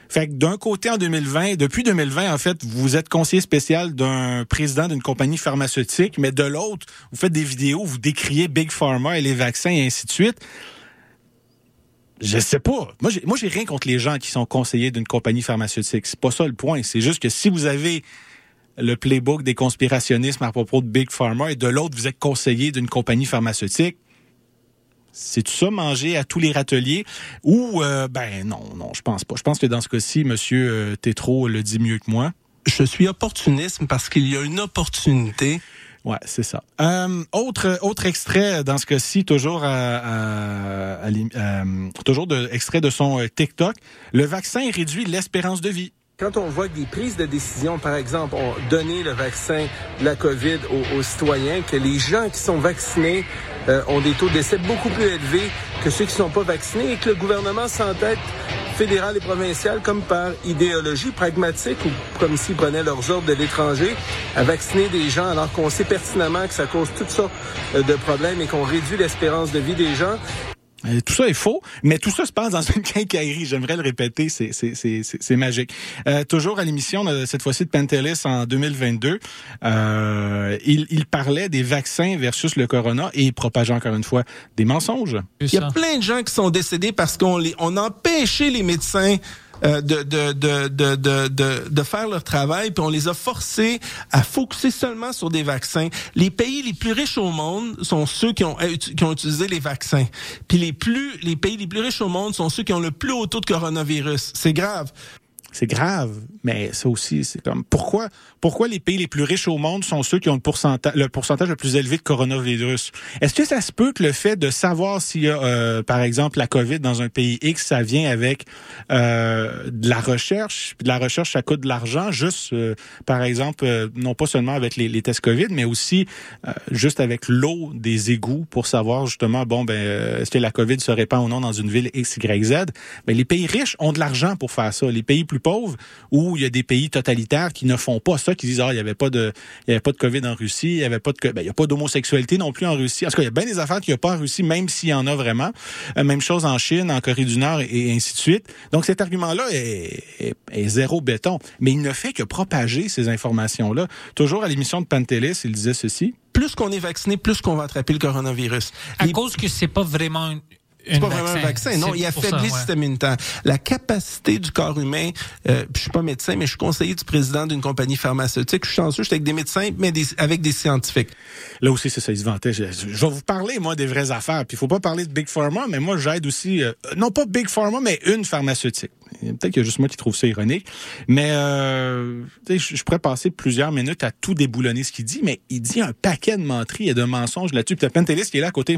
Fait que d'un côté, en 2020, depuis 2020, en fait, vous êtes conseiller spécial d'un président d'une compagnie pharmaceutique, mais de l'autre, vous faites des vidéos, vous décriez Big Pharma et les vaccins et ainsi de suite. Je sais pas. Moi, j'ai rien contre les gens qui sont conseillers d'une compagnie pharmaceutique. C'est pas ça le point. C'est juste que si vous avez le playbook des conspirationnismes à propos de Big Pharma et de l'autre, vous êtes conseiller d'une compagnie pharmaceutique, c'est tout ça, manger à tous les râteliers? Ou, non, je pense pas. Je pense que dans ce cas-ci, M. Tétrault le dit mieux que moi. Je suis opportuniste parce qu'il y a une opportunité. Ouais, c'est ça. Autre extrait dans ce cas-ci, toujours extrait de son TikTok. Le vaccin réduit l'espérance de vie. Quand on voit des prises de décision, par exemple, on donnait le vaccin de la COVID aux citoyens, que les gens qui sont vaccinés ont des taux de décès beaucoup plus élevés que ceux qui ne sont pas vaccinés et que le gouvernement s'entête fédéral et provincial, comme par idéologie pragmatique ou comme s'ils prenaient leurs ordres de l'étranger, à vacciner des gens alors qu'on sait pertinemment que ça cause toutes sortes de problèmes et qu'on réduit l'espérance de vie des gens. Tout ça est faux, mais tout ça se passe dans une quincaillerie. J'aimerais le répéter, c'est magique. Toujours à l'émission, cette fois-ci de Pantelis en 2022, il parlait des vaccins versus le corona et il propageait encore une fois des mensonges. Il y a plein de gens qui sont décédés parce qu'on empêchait les médecins de faire leur travail, puis on les a forcés à focuser seulement sur des vaccins. Les pays les plus riches au monde sont ceux qui ont utilisé les vaccins. Puis les pays les plus riches au monde sont ceux qui ont le plus haut taux de coronavirus. C'est grave. C'est grave, mais ça aussi, c'est comme... Pourquoi les pays les plus riches au monde sont ceux qui ont le pourcentage le plus élevé de coronavirus? Est-ce que ça se peut que le fait de savoir s'il y a, par exemple, la COVID dans un pays X, ça vient avec de la recherche? Puis de la recherche, ça coûte de l'argent, juste, par exemple, non pas seulement avec les tests COVID, mais aussi juste avec l'eau des égouts pour savoir, justement, est-ce que la COVID se répand ou non dans une ville X, Y, Z? Ben, les pays riches ont de l'argent pour faire ça. Les pays plus pauvres, où il y a des pays totalitaires qui ne font pas ça, qui disent il n'y avait pas de COVID en Russie, il n'y avait pas de il n'y a pas d'homosexualité non plus en Russie. En tout cas, il y a bien des affaires qu'il n'y a pas en Russie, même s'il y en a vraiment. Même chose en Chine, en Corée du Nord et ainsi de suite. Donc cet argument-là est zéro béton, mais il ne fait que propager ces informations-là. Toujours à l'émission de Pantelis, il disait ceci: plus qu'on est vacciné, plus qu'on va attraper le coronavirus. Cause que c'est pas vraiment un vaccin. Non, il affaiblit le système immunitaire. La capacité du corps humain, je suis pas médecin, mais je suis conseiller du président d'une compagnie pharmaceutique. Je suis chanceux, je suis avec des médecins, mais avec des scientifiques. Là aussi, c'est ça, ils se vantaient. Je vais vous parler, moi, des vraies affaires. Puis il faut pas parler de Big Pharma, mais moi, j'aide aussi, non pas Big Pharma, mais une pharmaceutique. Peut-être qu'il y a juste moi qui trouve ça ironique, mais je pourrais passer plusieurs minutes à tout déboulonner ce qu'il dit, mais il dit un paquet de menteries et de mensonges là-dessus. Puis t'as Pantelis qui est là à côté.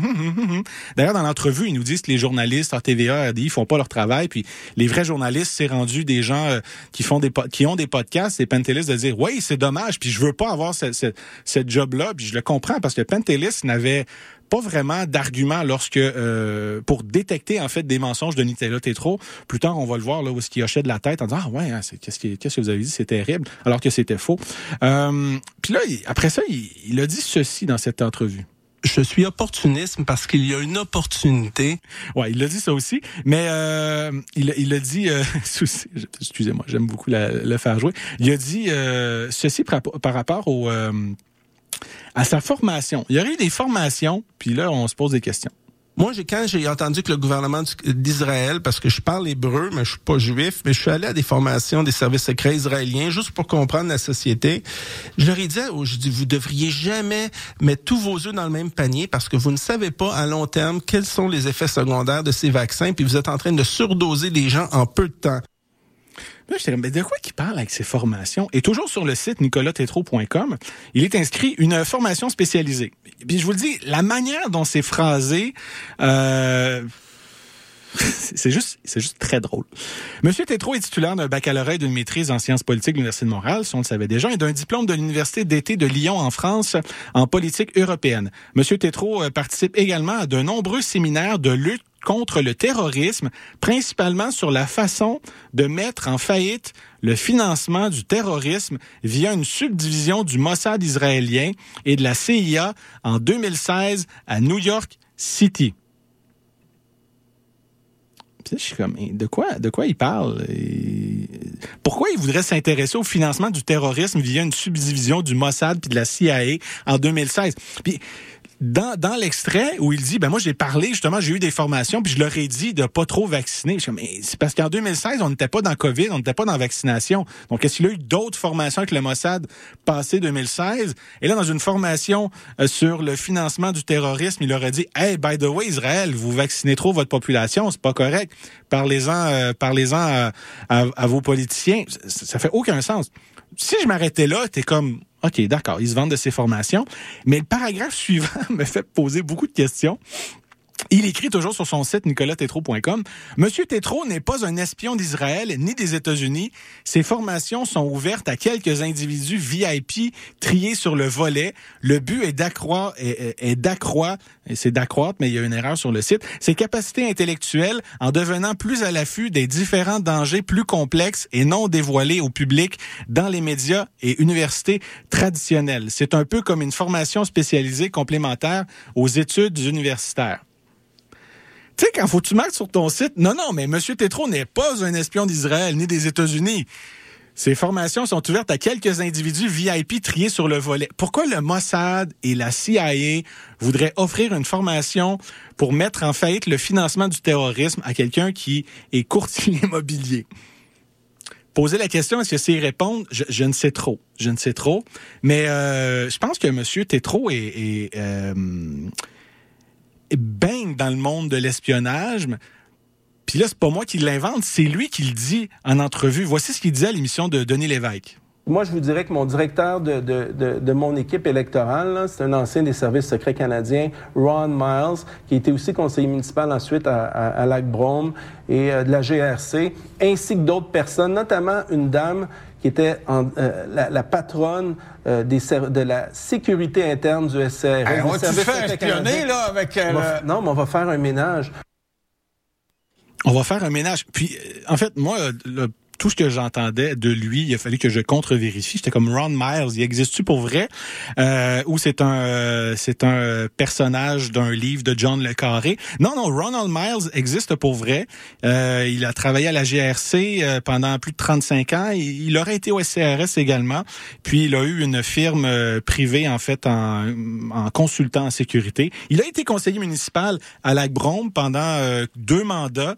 D'ailleurs, dans l'entrevue, il nous dit que les journalistes en TVA, RDI font pas leur travail, puis les vrais journalistes, c'est rendu des gens qui ont des podcasts, et Pantelis de dire « Oui, c'est dommage, puis je veux pas avoir cette job-là », puis je le comprends, parce que Pantelis n'avait pas vraiment d'argument lorsque pour détecter en fait des mensonges de Nicolas Tétrault. Plus tard, on va le voir là où est-ce qu'il hochait de la tête en disant ah ouais, hein, qu'est-ce que vous avez dit, c'est terrible, alors que c'était faux. Puis là, après ça, il a dit ceci dans cette entrevue. Je suis opportuniste parce qu'il y a une opportunité. Ouais, il l'a dit ça aussi, mais il a dit excusez-moi, j'aime beaucoup le faire jouer. Il a dit ceci par rapport au à sa formation. Il y aurait eu des formations, puis là, on se pose des questions. Moi, quand j'ai entendu que le gouvernement d'Israël, parce que je parle hébreu, mais je suis pas juif, mais je suis allé à des formations des services secrets israéliens, juste pour comprendre la société, je leur ai dit, vous devriez jamais mettre tous vos œufs dans le même panier, parce que vous ne savez pas à long terme quels sont les effets secondaires de ces vaccins, puis vous êtes en train de surdoser les gens en peu de temps. Là, je disais, de quoi qu'il parle avec ses formations? Et toujours sur le site nicolastétrault.com, il est inscrit une formation spécialisée. Puis je vous le dis, la manière dont c'est phrasé, c'est juste très drôle. Monsieur Tétrault est titulaire d'un baccalauréat et d'une maîtrise en sciences politiques de l'Université de Montréal, si on le savait déjà, et d'un diplôme de l'Université d'été de Lyon en France en politique européenne. Monsieur Tétrault participe également à de nombreux séminaires de lutte contre le terrorisme, principalement sur la façon de mettre en faillite le financement du terrorisme via une subdivision du Mossad israélien et de la CIA en 2016 à New York City. Puis je suis comme, de quoi il parle? Pourquoi il voudrait s'intéresser au financement du terrorisme via une subdivision du Mossad puis de la CIA en 2016? Puis Dans l'extrait où il dit, moi j'ai parlé justement, j'ai eu des formations, puis je leur ai dit de pas trop vacciner. Mais c'est parce qu'en 2016, on n'était pas dans COVID, on n'était pas dans la vaccination. Donc est-ce qu'il a eu d'autres formations avec le Mossad passé 2016? Et là, dans une formation sur le financement du terrorisme, il leur a dit, hey, by the way, Israël, vous vaccinez trop votre population, c'est pas correct. Parlez-en à vos politiciens. Ça fait aucun sens. Si je m'arrêtais là, t'es comme, OK, d'accord, ils se vendent de ces formations. Mais le paragraphe suivant me fait poser beaucoup de questions. Il écrit toujours sur son site nicolastétrault.com. « Monsieur Tétrault n'est pas un espion d'Israël ni des États-Unis. Ses formations sont ouvertes à quelques individus VIP triés sur le volet. Le but est d'accroître, mais il y a une erreur sur le site, ses capacités intellectuelles en devenant plus à l'affût des différents dangers plus complexes et non dévoilés au public dans les médias et universités traditionnelles. C'est un peu comme une formation spécialisée complémentaire aux études universitaires. » Tu sais, quand faut que tu marques sur ton site, non, mais M. Tétrault n'est pas un espion d'Israël ni des États-Unis. Ces formations sont ouvertes à quelques individus VIP triés sur le volet. Pourquoi le Mossad et la CIA voudraient offrir une formation pour mettre en faillite le financement du terrorisme à quelqu'un qui est courtier immobilier? Poser la question, est-ce que c'est y répondre? Je ne sais trop. Mais je pense que M. Tétrault baigne dans le monde de l'espionnage, Puis là, c'est pas moi qui l'invente, c'est lui qui le dit en entrevue. Voici ce qu'il disait à l'émission de Denis Lévesque. Moi, je vous dirais que mon directeur de mon équipe électorale, là, c'est un ancien des services secrets canadiens, Ron Miles, qui était aussi conseiller municipal ensuite à Lac-Brome et de la GRC, ainsi que d'autres personnes, notamment une dame qui était la patronne de la sécurité interne du SCRS. Hey, on va-tu faire espionner, là, avec... Non, mais on va faire un ménage. On va faire un ménage. Puis, en fait, moi... Tout ce que j'entendais de lui, il a fallu que je contre-vérifie. J'étais comme Ron Myers, il existe-tu pour vrai? Ou c'est un personnage d'un livre de John Le Carré? Non, Ronald Myers existe pour vrai. Il a travaillé à la GRC pendant plus de 35 ans. Il aurait été au SCRS également. Puis il a eu une firme privée, en fait, en consultant en sécurité. Il a été conseiller municipal à Lac-Brome pendant 2 mandats.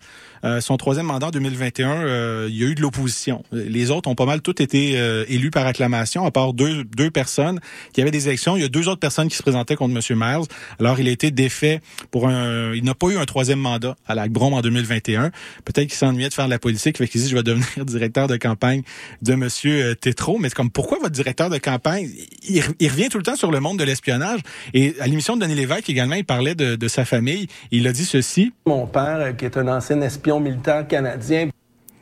Son 3e mandat en 2021, il y a eu de l'opposition. Les autres ont pas mal tous été élus par acclamation, à part deux personnes qui avaient des élections. Il y a 2 autres personnes qui se présentaient contre M. Myers. Alors, il a été défait il n'a pas eu un 3e mandat à Lac-Brome en 2021. Peut-être qu'il s'ennuyait de faire de la politique, fait qu'il dit, je vais devenir directeur de campagne de M. Tétrault. Mais c'est comme, pourquoi votre directeur de campagne? Il revient tout le temps sur le monde de l'espionnage. Et à l'émission de Denis Lévesque également, il parlait de sa famille. Il a dit ceci. Mon père, qui est un ancien espion militaire canadien.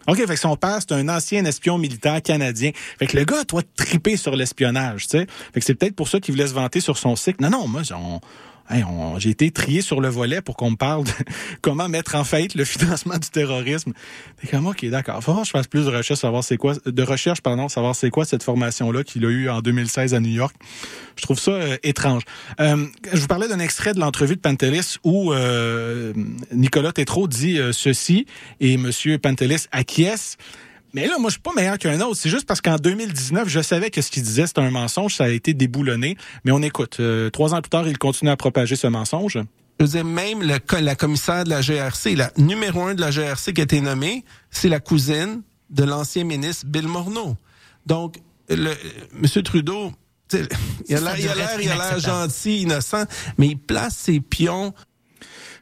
OK, fait que son père, c'est un ancien espion militaire canadien. Fait que le gars, toi, triper sur l'espionnage, tu sais. Fait que c'est peut-être pour ça qu'il voulait se vanter sur son cycle. Non, moi, j'ai été trié sur le volet pour qu'on me parle de comment mettre en faillite le financement du terrorisme. Fait que moi, OK, d'accord. Faut que je fasse plus de recherche, savoir c'est quoi cette formation-là qu'il a eue en 2016 à New York. Je trouve ça étrange. Je vous parlais d'un extrait de l'entrevue de Pantelis où Nicolas Tétrault dit ceci et M. Pantelis acquiesce. Mais là, moi, je suis pas meilleur qu'un autre. C'est juste parce qu'en 2019, je savais que ce qu'il disait, c'était un mensonge. Ça a été déboulonné. Mais on écoute. 3 ans plus tard, il continue à propager ce mensonge. Je veux dire, même la commissaire de la GRC, la numéro 1 de la GRC qui a été nommée, c'est la cousine de l'ancien ministre Bill Morneau. Donc, M. Trudeau... Il a l'air gentil, innocent, mais il place ses pions.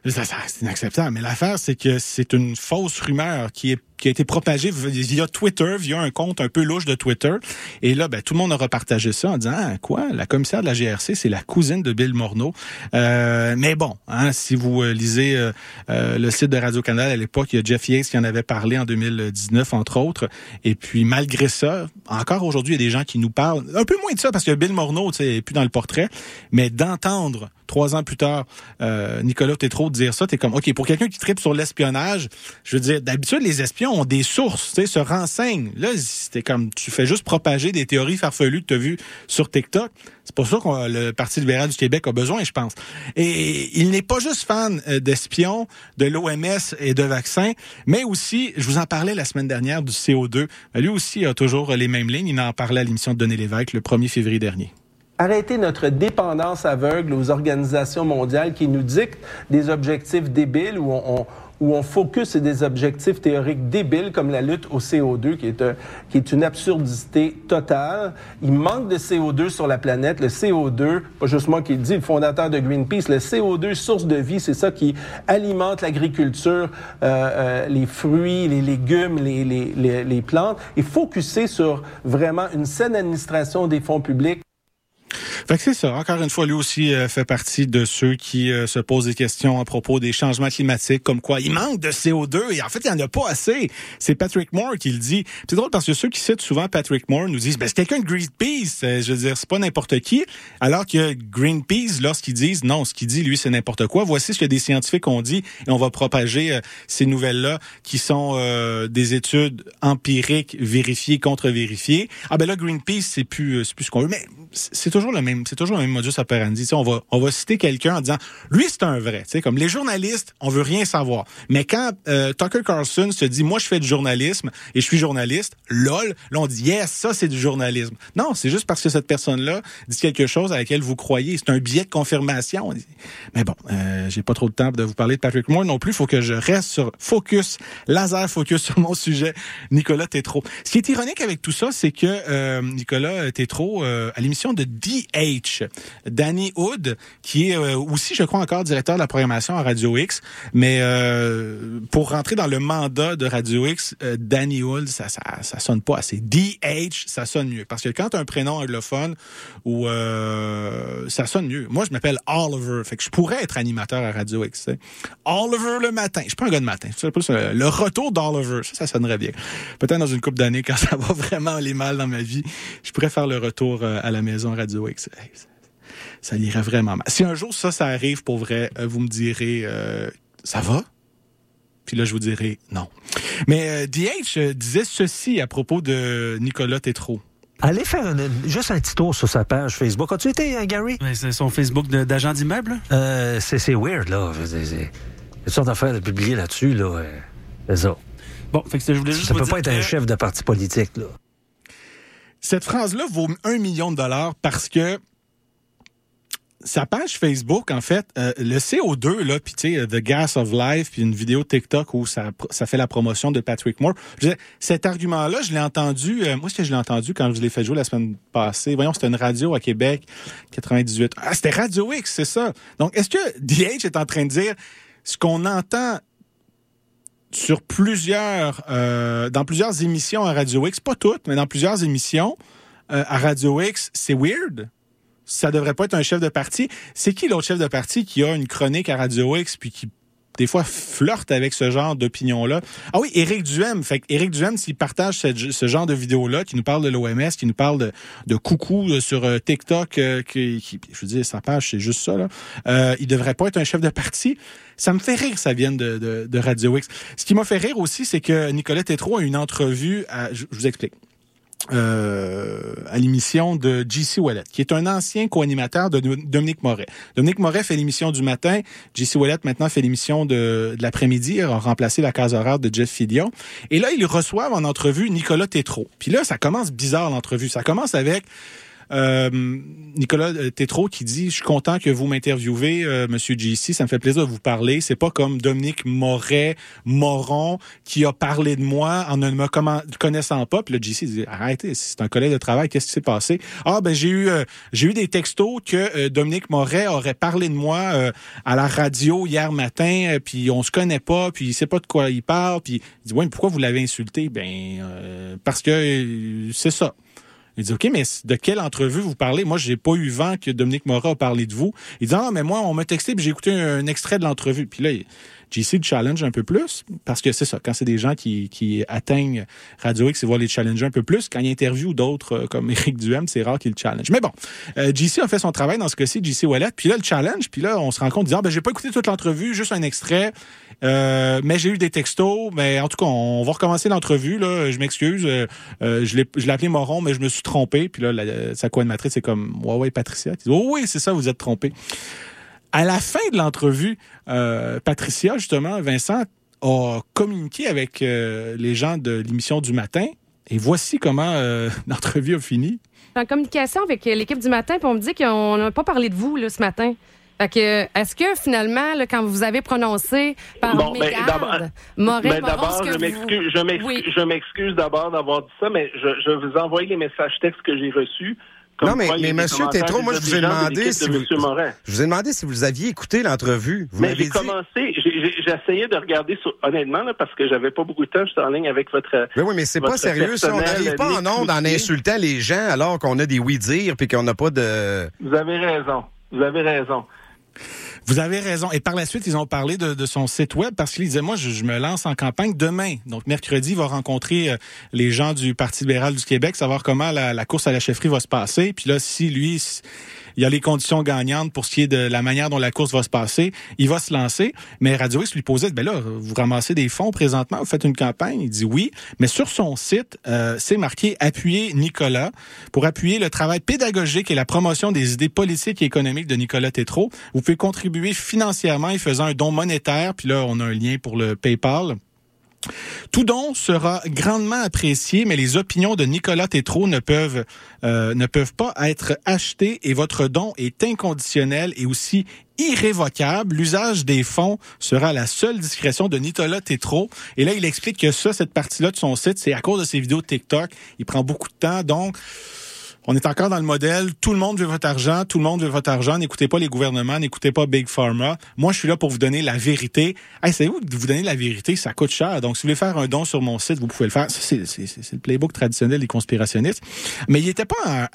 Ça, c'est inacceptable. Mais l'affaire, c'est que c'est une fausse rumeur qui a été propagée via Twitter, via un compte un peu louche de Twitter. Et là, ben, tout le monde a repartagé ça en disant, quoi? La commissaire de la GRC, c'est la cousine de Bill Morneau. Mais bon, si vous lisez le site de Radio-Canada à l'époque, il y a Jeff Yates qui en avait parlé en 2019, entre autres. Et puis, malgré ça, encore aujourd'hui, il y a des gens qui nous parlent. Un peu moins de ça, parce que Bill Morneau, tu sais, n'est plus dans le portrait. Mais d'entendre, 3 ans plus tard, Nicolas Tétrault dire ça, t'es comme, OK, pour quelqu'un qui tripe sur l'espionnage, je veux dire, d'habitude, les espions ont des sources, tu sais, se renseignent. Là, c'était comme, tu fais juste propager des théories farfelues que t'as vues sur TikTok. C'est pour ça que le Parti libéral du Québec a besoin, je pense. Et il n'est pas juste fan d'espions, de l'OMS et de vaccins, mais aussi, je vous en parlais la semaine dernière du CO2. Lui aussi a toujours les mêmes lignes. Il en parlait à l'émission de Denis Lévesque le 1er février dernier. Arrêtez notre dépendance aveugle aux organisations mondiales qui nous dictent des objectifs débiles où on focus sur des objectifs théoriques débiles comme la lutte au CO2, qui est une absurdité totale. Il manque de CO2 sur la planète. Le CO2, pas juste moi qui le dis, le fondateur de Greenpeace, le CO2, source de vie, c'est ça qui alimente l'agriculture, les fruits, les légumes, les plantes. Et focuser sur vraiment une saine administration des fonds publics. Fait que c'est ça. Encore une fois, lui aussi fait partie de ceux qui se posent des questions à propos des changements climatiques, comme quoi il manque de CO2 et en fait, il n'y en a pas assez. C'est Patrick Moore qui le dit. C'est drôle parce que ceux qui citent souvent Patrick Moore nous disent « c'est quelqu'un de Greenpeace, je veux dire, c'est pas n'importe qui », alors que Greenpeace, lorsqu'ils disent « non, ce qu'il dit, lui, c'est n'importe quoi », voici ce que des scientifiques ont dit et on va propager ces nouvelles-là qui sont des études empiriques, vérifiées, contre-vérifiées. Ah ben là, Greenpeace, c'est plus ce qu'on veut, mais c'est toujours le même modus operandi. Tu sais, on va citer quelqu'un en disant lui c'est un vrai, tu sais, comme les journalistes, on veut rien savoir. Mais quand Tucker Carlson se dit moi je fais du journalisme et je suis journaliste, lol, là on dit yes, ça c'est du journalisme. Non, c'est juste parce que cette personne-là dit quelque chose à laquelle vous croyez, c'est un biais de confirmation. Mais bon, j'ai pas trop de temps de vous parler de Patrick Moore non plus, faut que je reste sur laser focus sur mon sujet, Nicolas Tétrault. Ce qui est ironique avec tout ça, c'est que Nicolas Tétrault à l'émission programmation de DH. Danny Hood, qui est aussi, je crois, encore directeur de la programmation à Radio X. Mais pour rentrer dans le mandat de Radio X, Danny Hood, ça sonne pas assez. DH, ça sonne mieux. Parce que quand tu as un prénom anglophone, ou ça sonne mieux. Moi, je m'appelle Oliver. Fait que je pourrais être animateur à Radio X. T'sais. Oliver le matin. Je suis pas un gars de matin. Le retour d'Oliver, ça sonnerait bien. Peut-être dans une couple d'années, quand ça va vraiment aller mal dans ma vie, je pourrais faire le retour à la maison Radio X. Ça l'irait vraiment mal. Si un jour ça arrive pour vrai, vous me direz « Ça va? » Puis là, je vous dirai « Non ». Mais DH disait ceci à propos de Nicolas Tétrault. Allez faire juste un petit tour sur sa page Facebook. As-tu été, Gary? Mais c'est son Facebook d'agent d'immeuble? C'est weird, là. C'est une sorte d'affaire de publier là-dessus, là. C'est ça. Bon, fait que je voulais juste. Ça peut pas être un chef de parti politique, là. Cette phrase-là vaut $1 million parce que sa page Facebook, en fait, le CO2, là, puis tu sais, The Gas of Life, puis une vidéo TikTok où ça fait la promotion de Patrick Moore. Je disais, cet argument-là, je l'ai entendu, moi, ce que je l'ai entendu quand je l'ai fait jouer la semaine passée, voyons, c'était une radio à Québec, 98. Ah, c'était Radio X, c'est ça. Donc, est-ce que DH est en train de dire ce qu'on entend sur dans plusieurs émissions à Radio X, pas toutes, mais dans plusieurs émissions à Radio X, c'est weird? Ça devrait pas être un chef de parti. C'est qui l'autre chef de parti qui a une chronique à Radio X puis qui, des fois, flirte avec ce genre d'opinion-là? Ah oui, Éric Duhaime. Fait que Éric Duhaime, s'il partage ce genre de vidéo-là, qui nous parle de l'OMS, qui nous parle de coucou sur TikTok, je veux dire, sa page, c'est juste ça, là. Il devrait pas être un chef de parti. Ça me fait rire que ça vienne de Radio X. Ce qui m'a fait rire aussi, c'est que Nicolas Tétrault a une entrevue je vous explique. À l'émission de J.C. Ouellet, qui est un ancien co-animateur de Dominique Moret. Dominique Moret fait l'émission du matin. J.C. Ouellet, maintenant, fait l'émission de l'après-midi. Il a remplacé la case horaire de Jeff Fillion. Et là, ils reçoivent en entrevue Nicolas Tétrault. Puis là, ça commence bizarre, l'entrevue. Ça commence avec Nicolas Tétrault qui dit « Je suis content que vous m'interviewez, Monsieur J.C., ça me fait plaisir de vous parler. C'est pas comme Dominique Moron qui a parlé de moi en ne me connaissant pas. » Puis le J.C. dit « Arrêtez, c'est un collègue de travail, qu'est-ce qui s'est passé? »« Ah, ben j'ai eu des textos que Dominique Moret aurait parlé de moi à la radio hier matin, puis on se connaît pas, puis il sait pas de quoi il parle. » Puis il dit « Ouais, mais pourquoi vous l'avez insulté? » Ben parce que c'est ça. Il dit « OK, mais de quelle entrevue vous parlez? Moi, j'ai pas eu vent que Dominique Morat a parlé de vous. » Il dit « Ah, mais moi, on m'a texté, puis j'ai écouté un extrait de l'entrevue. » Puis là, JC le challenge un peu plus, parce que c'est ça, quand c'est des gens qui atteignent Radio X, ils vont les challenger un peu plus. Quand ils interviewent d'autres, comme Éric Duhaime, c'est rare qu'ils le challenge. Mais bon, JC a fait son travail dans ce cas-ci, JC Ouellet, puis là, le challenge, puis là, on se rend compte, disant, j'ai pas écouté toute l'entrevue, juste un extrait, mais j'ai eu des textos, mais en tout cas, on va recommencer l'entrevue, là, je m'excuse, je l'ai appelé Moron, mais je me suis trompé, puis là, sa co-animatrice, c'est comme, ouais, Patricia, qui dit, oh oui, c'est ça, vous êtes trompé. À la fin de l'entrevue, Patricia, justement, Vincent, a communiqué avec les gens de l'émission du matin. Et voici comment l'entrevue a fini. En communication avec l'équipe du matin, puis on me dit qu'on n'a pas parlé de vous là, ce matin. Fait que, est-ce que, finalement, là, quand vous avez prononcé par mégarde, Morin, je m'excuse d'abord d'avoir dit ça, mais je vous envoie les messages textes que j'ai reçus. Non, mais monsieur Tétrault, moi, je vous ai demandé si vous aviez écouté l'entrevue. Vous m'avez dit... J'essayais de regarder, honnêtement, là, parce que j'avais pas beaucoup de temps, j'étais en ligne avec votre... Mais oui, mais c'est pas sérieux, ça. On n'arrive pas en ondes en insultant les gens alors qu'on a des oui-dire puis qu'on n'a pas de... Vous avez raison. Vous avez raison. Et par la suite, ils ont parlé de son site web parce qu'ils disaient, moi, je me lance en campagne demain. Donc, mercredi, il va rencontrer les gens du Parti libéral du Québec, savoir comment la course à la chefferie va se passer. Puis là, si lui, il y a les conditions gagnantes pour ce qui est de la manière dont la course va se passer, il va se lancer. Mais Radio X lui posait, là, vous ramassez des fonds présentement, vous faites une campagne. Il dit oui. Mais sur son site, c'est marqué appuyer Nicolas pour appuyer le travail pédagogique et la promotion des idées politiques et économiques de Nicolas Tétrault. Vous pouvez contribuer financièrement en faisant un don monétaire. Puis là, on a un lien pour le PayPal. Tout don sera grandement apprécié, mais les opinions de Nicolas Tétrault ne peuvent pas être achetées et votre don est inconditionnel et aussi irrévocable. L'usage des fonds sera à la seule discrétion de Nicolas Tétrault. Et là, il explique que cette partie-là de son site, c'est à cause de ses vidéos TikTok. Il prend beaucoup de temps, donc... On est encore dans le modèle, tout le monde veut votre argent, tout le monde veut votre argent, n'écoutez pas les gouvernements, n'écoutez pas Big Pharma. Moi, je suis là pour vous donner la vérité. Hey, savez-vous, vous donner la vérité, ça coûte cher. Donc, si vous voulez faire un don sur mon site, vous pouvez le faire. Ça, c'est le playbook traditionnel des conspirationnistes. Mais il n'était pas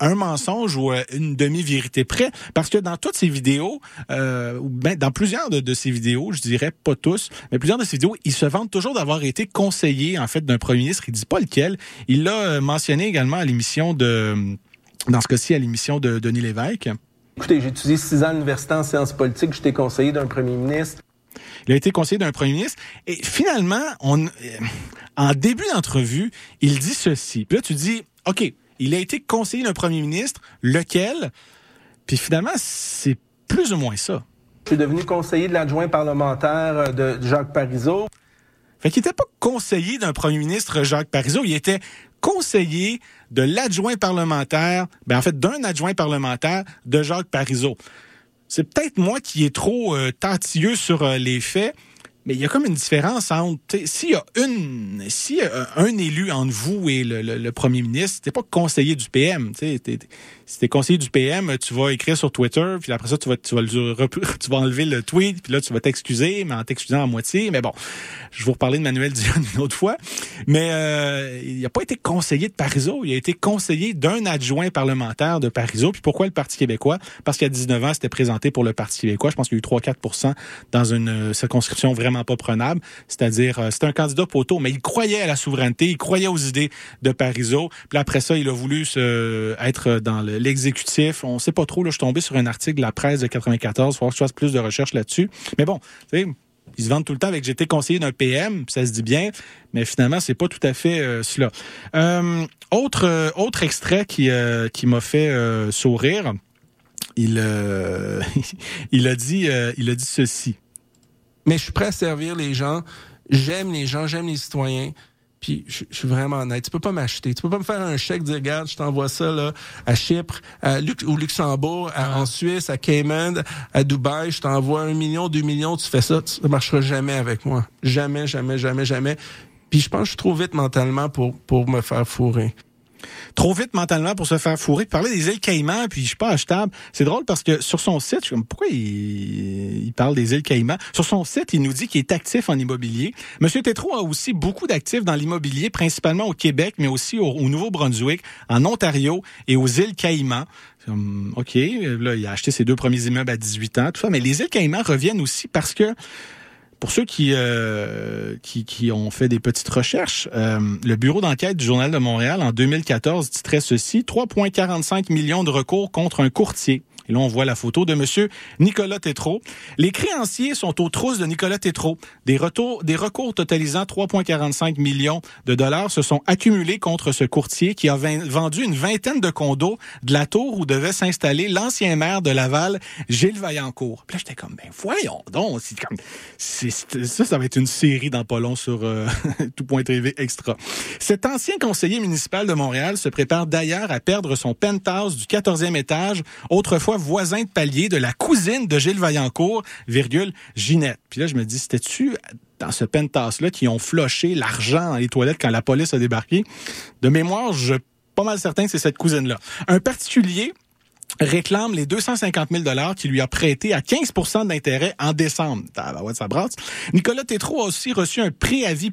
un mensonge ou une demi-vérité près, parce que dans toutes ces vidéos, dans plusieurs de ces vidéos, je dirais pas tous, mais plusieurs de ces vidéos, ils se vantent toujours d'avoir été conseillés, en fait, d'un premier ministre, il dit pas lequel. Il l'a mentionné également à l'émission de Denis Lévesque. Écoutez, j'ai étudié 6 ans à l'université en sciences politiques, j'étais conseiller d'un premier ministre. Il a été conseiller d'un premier ministre. Et finalement, en début d'entrevue, il dit ceci. Puis là, tu dis, OK, il a été conseiller d'un premier ministre, lequel? Puis finalement, c'est plus ou moins ça. Je suis devenu conseiller de l'adjoint parlementaire de Jacques Parizeau. Fait qu'il n'était pas conseiller d'un premier ministre Jacques Parizeau, il était conseiller de l'adjoint parlementaire, d'un adjoint parlementaire de Jacques Parizeau. C'est peut-être moi qui est trop tatilleux sur les faits, mais il y a comme une différence entre... S'il y a un élu entre vous et le premier ministre, t'es pas conseiller du PM. Si t'es conseiller du PM, tu vas écrire sur Twitter, puis après ça, tu vas enlever le tweet, puis là, tu vas t'excuser, mais en t'excusant à moitié. Mais bon, je vais vous reparler de Manuel Dionne une autre fois. Mais il n'a pas été conseiller de Parizeau. Il a été conseiller d'un adjoint parlementaire de Parizeau. Puis pourquoi le Parti québécois? Parce qu'à 19 ans, c'était présenté pour le Parti québécois. Je pense qu'il y a eu 3-4% dans une circonscription vraiment pas prenable, c'est-à-dire c'était un candidat poteau, mais il croyait à la souveraineté, il croyait aux idées de Parizeau. Puis après ça, il a voulu être dans l'exécutif. On sait pas trop, là, je suis tombé sur un article de la presse de 94, il faut que je fasse plus de recherches là-dessus. Mais bon, tu sais, ils se vendent tout le temps avec « j'étais conseiller d'un PM », ça se dit bien, mais finalement, c'est pas tout à fait cela. Autre extrait qui m'a fait sourire, il a dit ceci. Mais je suis prêt à servir les gens, j'aime les citoyens, puis je suis vraiment honnête. Tu peux pas m'acheter, tu peux pas me faire un chèque, dire regarde, je t'envoie ça là à Chypre, au Luxembourg, en Suisse, à Cayman, à Dubaï, je t'envoie 1 million, 2 millions, tu fais ça, ça marchera jamais avec moi, jamais, jamais, jamais, jamais. Puis je pense que je suis trop vite mentalement pour me faire fourrer. Trop vite mentalement pour se faire fourrer. Parler des îles Caïmans, puis je suis pas achetable. C'est drôle parce que sur son site, je suis comme, pourquoi il parle des îles Caïmans? Sur son site, il nous dit qu'il est actif en immobilier. Monsieur Tétrault a aussi beaucoup d'actifs dans l'immobilier, principalement au Québec, mais aussi au Nouveau-Brunswick, en Ontario et aux îles Caïmans. OK, là, il a acheté ses 2 premiers immeubles à 18 ans, tout ça. Mais les îles Caïmans reviennent aussi parce que, pour ceux qui ont fait des petites recherches, le bureau d'enquête du Journal de Montréal en 2014 titrait ceci, 3,45 millions de recours contre un courtier. Et là, on voit la photo de M. Nicolas Tétrault. Les créanciers sont aux trousses de Nicolas Tétrault. Des recours totalisant 3,45 millions de dollars se sont accumulés contre ce courtier qui a vendu une vingtaine de condos de la tour où devait s'installer l'ancien maire de Laval, Gilles Vaillancourt. Puis là, j'étais comme, ben voyons donc, ça va être une série dans pas long sur tout.tv extra. Cet ancien conseiller municipal de Montréal se prépare d'ailleurs à perdre son penthouse du 14e étage, autrefois voisin de palier de la cousine de Gilles Vaillancourt, Ginette. Puis là, je me dis, c'était-tu dans ce penthouse-là qui ont floché l'argent dans les toilettes quand la police a débarqué? De mémoire, je suis pas mal certain que c'est cette cousine-là. Un particulier réclame les 250 000 $ qu'il lui a prêté à 15 % d'intérêt en décembre. Ça brasse. Nicolas Tétrault a aussi reçu un préavis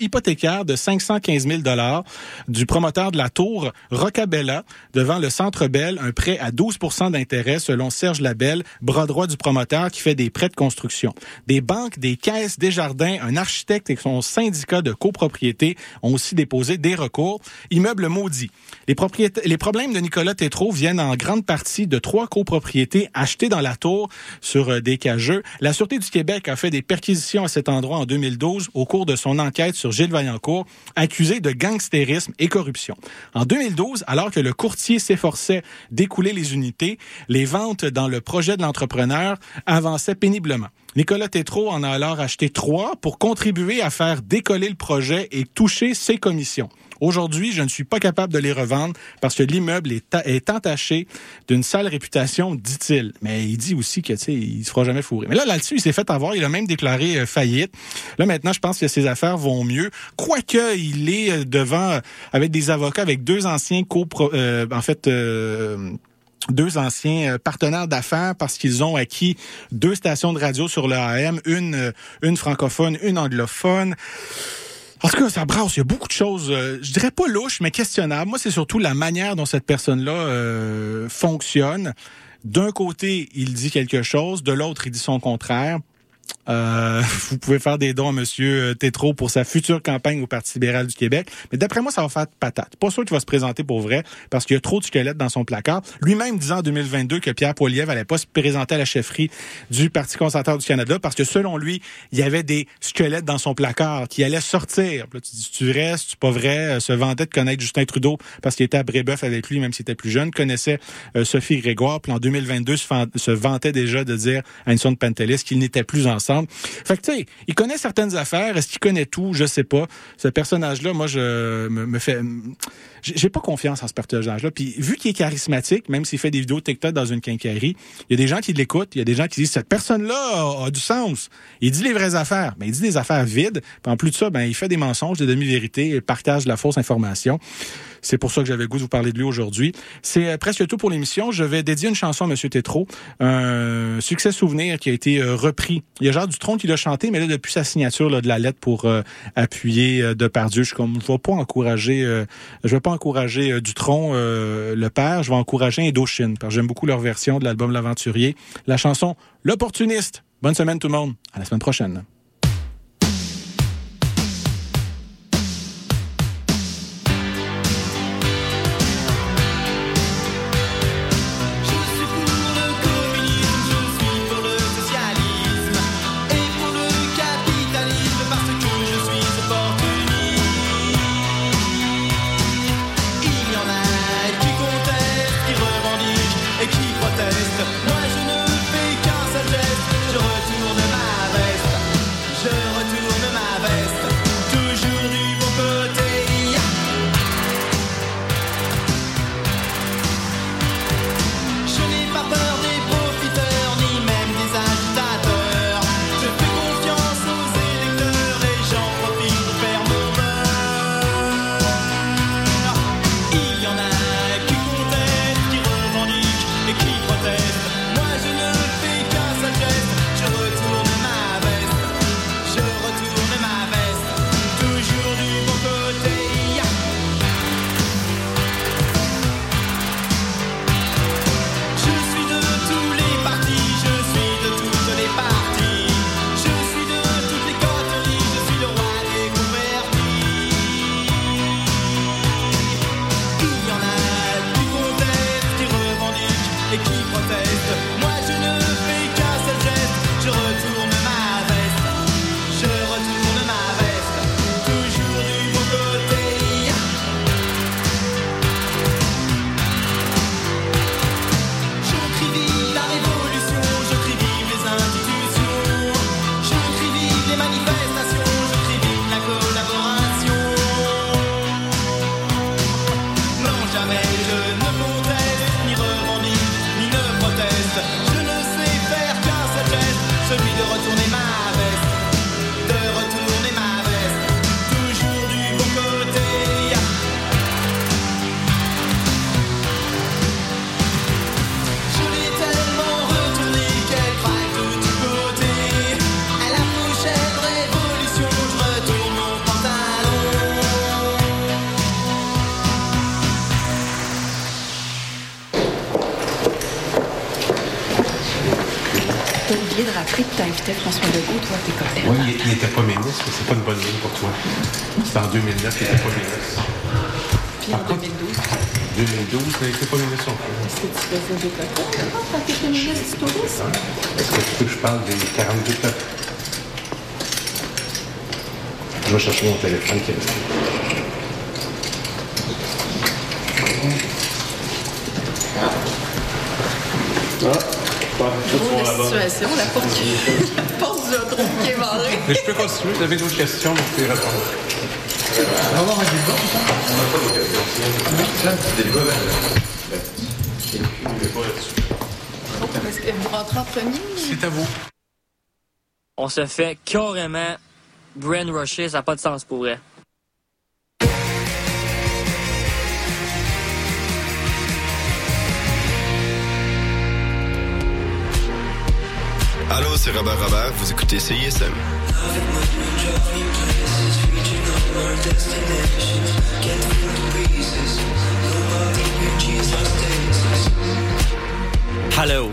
hypothécaire de 515 000 $ du promoteur de la tour Rocabella devant le Centre Bell, un prêt à 12 % d'intérêt selon Serge Labelle, bras droit du promoteur qui fait des prêts de construction. Des banques, des caisses, Desjardins, un architecte et son syndicat de copropriété ont aussi déposé des recours. Immeuble maudit. Les problèmes de Nicolas Tétrault viennent en grande partie de 3 copropriétés achetées dans la tour sur des cageux. La Sûreté du Québec a fait des perquisitions à cet endroit en 2012 au cours de son enquête sur Gilles Vaillancourt, accusé de gangstérisme et corruption. En 2012, alors que le courtier s'efforçait d'écouler les unités, les ventes dans le projet de l'entrepreneur avançaient péniblement. Nicolas Tétrault en a alors acheté 3 pour contribuer à faire décoller le projet et toucher ses commissions. Aujourd'hui, je ne suis pas capable de les revendre parce que l'immeuble est entaché d'une sale réputation, dit-il. Mais il dit aussi que, tu sais, il se fera jamais fourrer. Mais là, là-dessus, il s'est fait avoir. Il a même déclaré faillite. Là, maintenant, je pense que ses affaires vont mieux. Quoique, il est devant, avec des avocats, avec deux anciens deux anciens partenaires d'affaires parce qu'ils ont acquis deux stations de radio sur le AM, une francophone, une anglophone. En tout cas, ça brasse, il y a beaucoup de choses, je dirais pas louches, mais questionnables. Moi, c'est surtout la manière dont cette personne-là fonctionne. D'un côté, il dit quelque chose, de l'autre, il dit son contraire. Vous pouvez faire des dons à M. Tétrault pour sa future campagne au Parti libéral du Québec. Mais d'après moi, ça va faire patate. Pas sûr qu'il va se présenter pour vrai parce qu'il y a trop de squelettes dans son placard. Lui-même disant en 2022 que Pierre Poilievre n'allait pas se présenter à la chefferie du Parti conservateur du Canada parce que selon lui, il y avait des squelettes dans son placard qui allaient sortir. Là, tu dis, tu restes, tu pas vrai, se vantait de connaître Justin Trudeau parce qu'il était à Brébeuf avec lui, même s'il était plus jeune, connaissait Sophie Grégoire. Puis en 2022, se vantait déjà de dire à une sonde Pantelis qu'il n'était plus ensemble. Fait que, tu sais, il connaît certaines affaires. Est-ce qu'il connaît tout? Je sais pas. Ce personnage-là, moi, j'ai pas confiance en ce personnage-là. Puis, vu qu'il est charismatique, même s'il fait des vidéos TikTok dans une quincaillerie, il y a des gens qui l'écoutent, il y a des gens qui disent, cette personne-là a du sens. Il dit les vraies affaires. Mais il dit des affaires vides. Puis en plus de ça, ben, il fait des mensonges, des demi-vérités, il partage de la fausse information. C'est pour ça que j'avais le goût de vous parler de lui aujourd'hui. C'est presque tout pour l'émission. Je vais dédier une chanson à M. Tétrault, un succès souvenir qui a été repris. Il y a Gilles Vaillancourt qui l'a chanté, mais là, depuis sa signature là, de la lettre pour appuyer Depardieu, je suis comme, je vais pas encourager Dutront, le père, je vais encourager Indochine, parce que j'aime beaucoup leur version de l'album L'Aventurier. La chanson L'Opportuniste. Bonne semaine tout le monde. À la semaine prochaine. C'était en 2009 qu'il n'était pas ministre. Puis en 2012? 2012, il n'était pas ministre. Est-ce que tu peux faire des plateaux quand tu étais ministre du tourisme? Est-ce que tu veux que je parle des 42 plateaux? Je vais chercher mon téléphone qui est resté. La situation, la porte du trou qui est barrée. Mais je peux continuer, vous avez d'autres questions, je vais répondre. On va avoir un débat, ça? On n'a pas d'occasion. C'est un petit débat. Et puis, on n'est pas là-dessus. Est-ce que vous rentrez en premier? C'est à vous. On se fait carrément brainwasher, ça n'a pas de sens pour vrai. Allô, c'est Robert, vous écoutez CISM. Hello,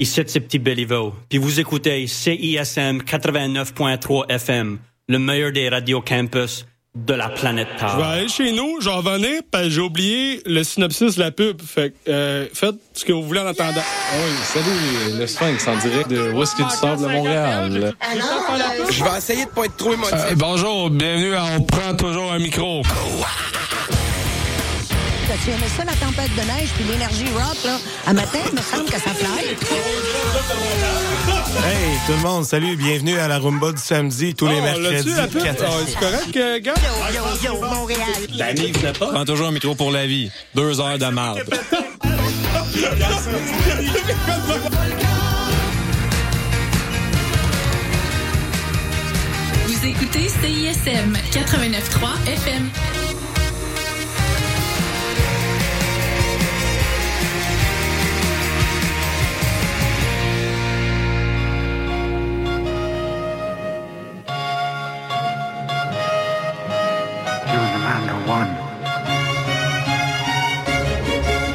ici c'est Petit Béliveau, puis vous écoutez CISM 89.3 FM, le meilleur des radios campus de la planète Terre. Je vais aller chez nous, j'en venais, parce que j'ai oublié le synopsis de la pub. Fait que, faites ce que vous voulez en attendant. Yeah! Oui, salut, le Sphinx en direct de Où est-ce que tu sors de Montréal? Je vais essayer de pas être trop émotif. Bonjour, bienvenue à On prend toujours un micro. Tu aimais ça, la tempête de neige, puis l'énergie rock, là? À matin, il me semble que ça fly. Hey, tout le monde, salut, bienvenue à la rumba du samedi, tous les mercredis. C'est correct, gars? Yo, Montréal. La vie, c'est pas. Prends toujours un métro pour la vie. 2 heures de marde. Vous écoutez CISM 89.3 FM. One.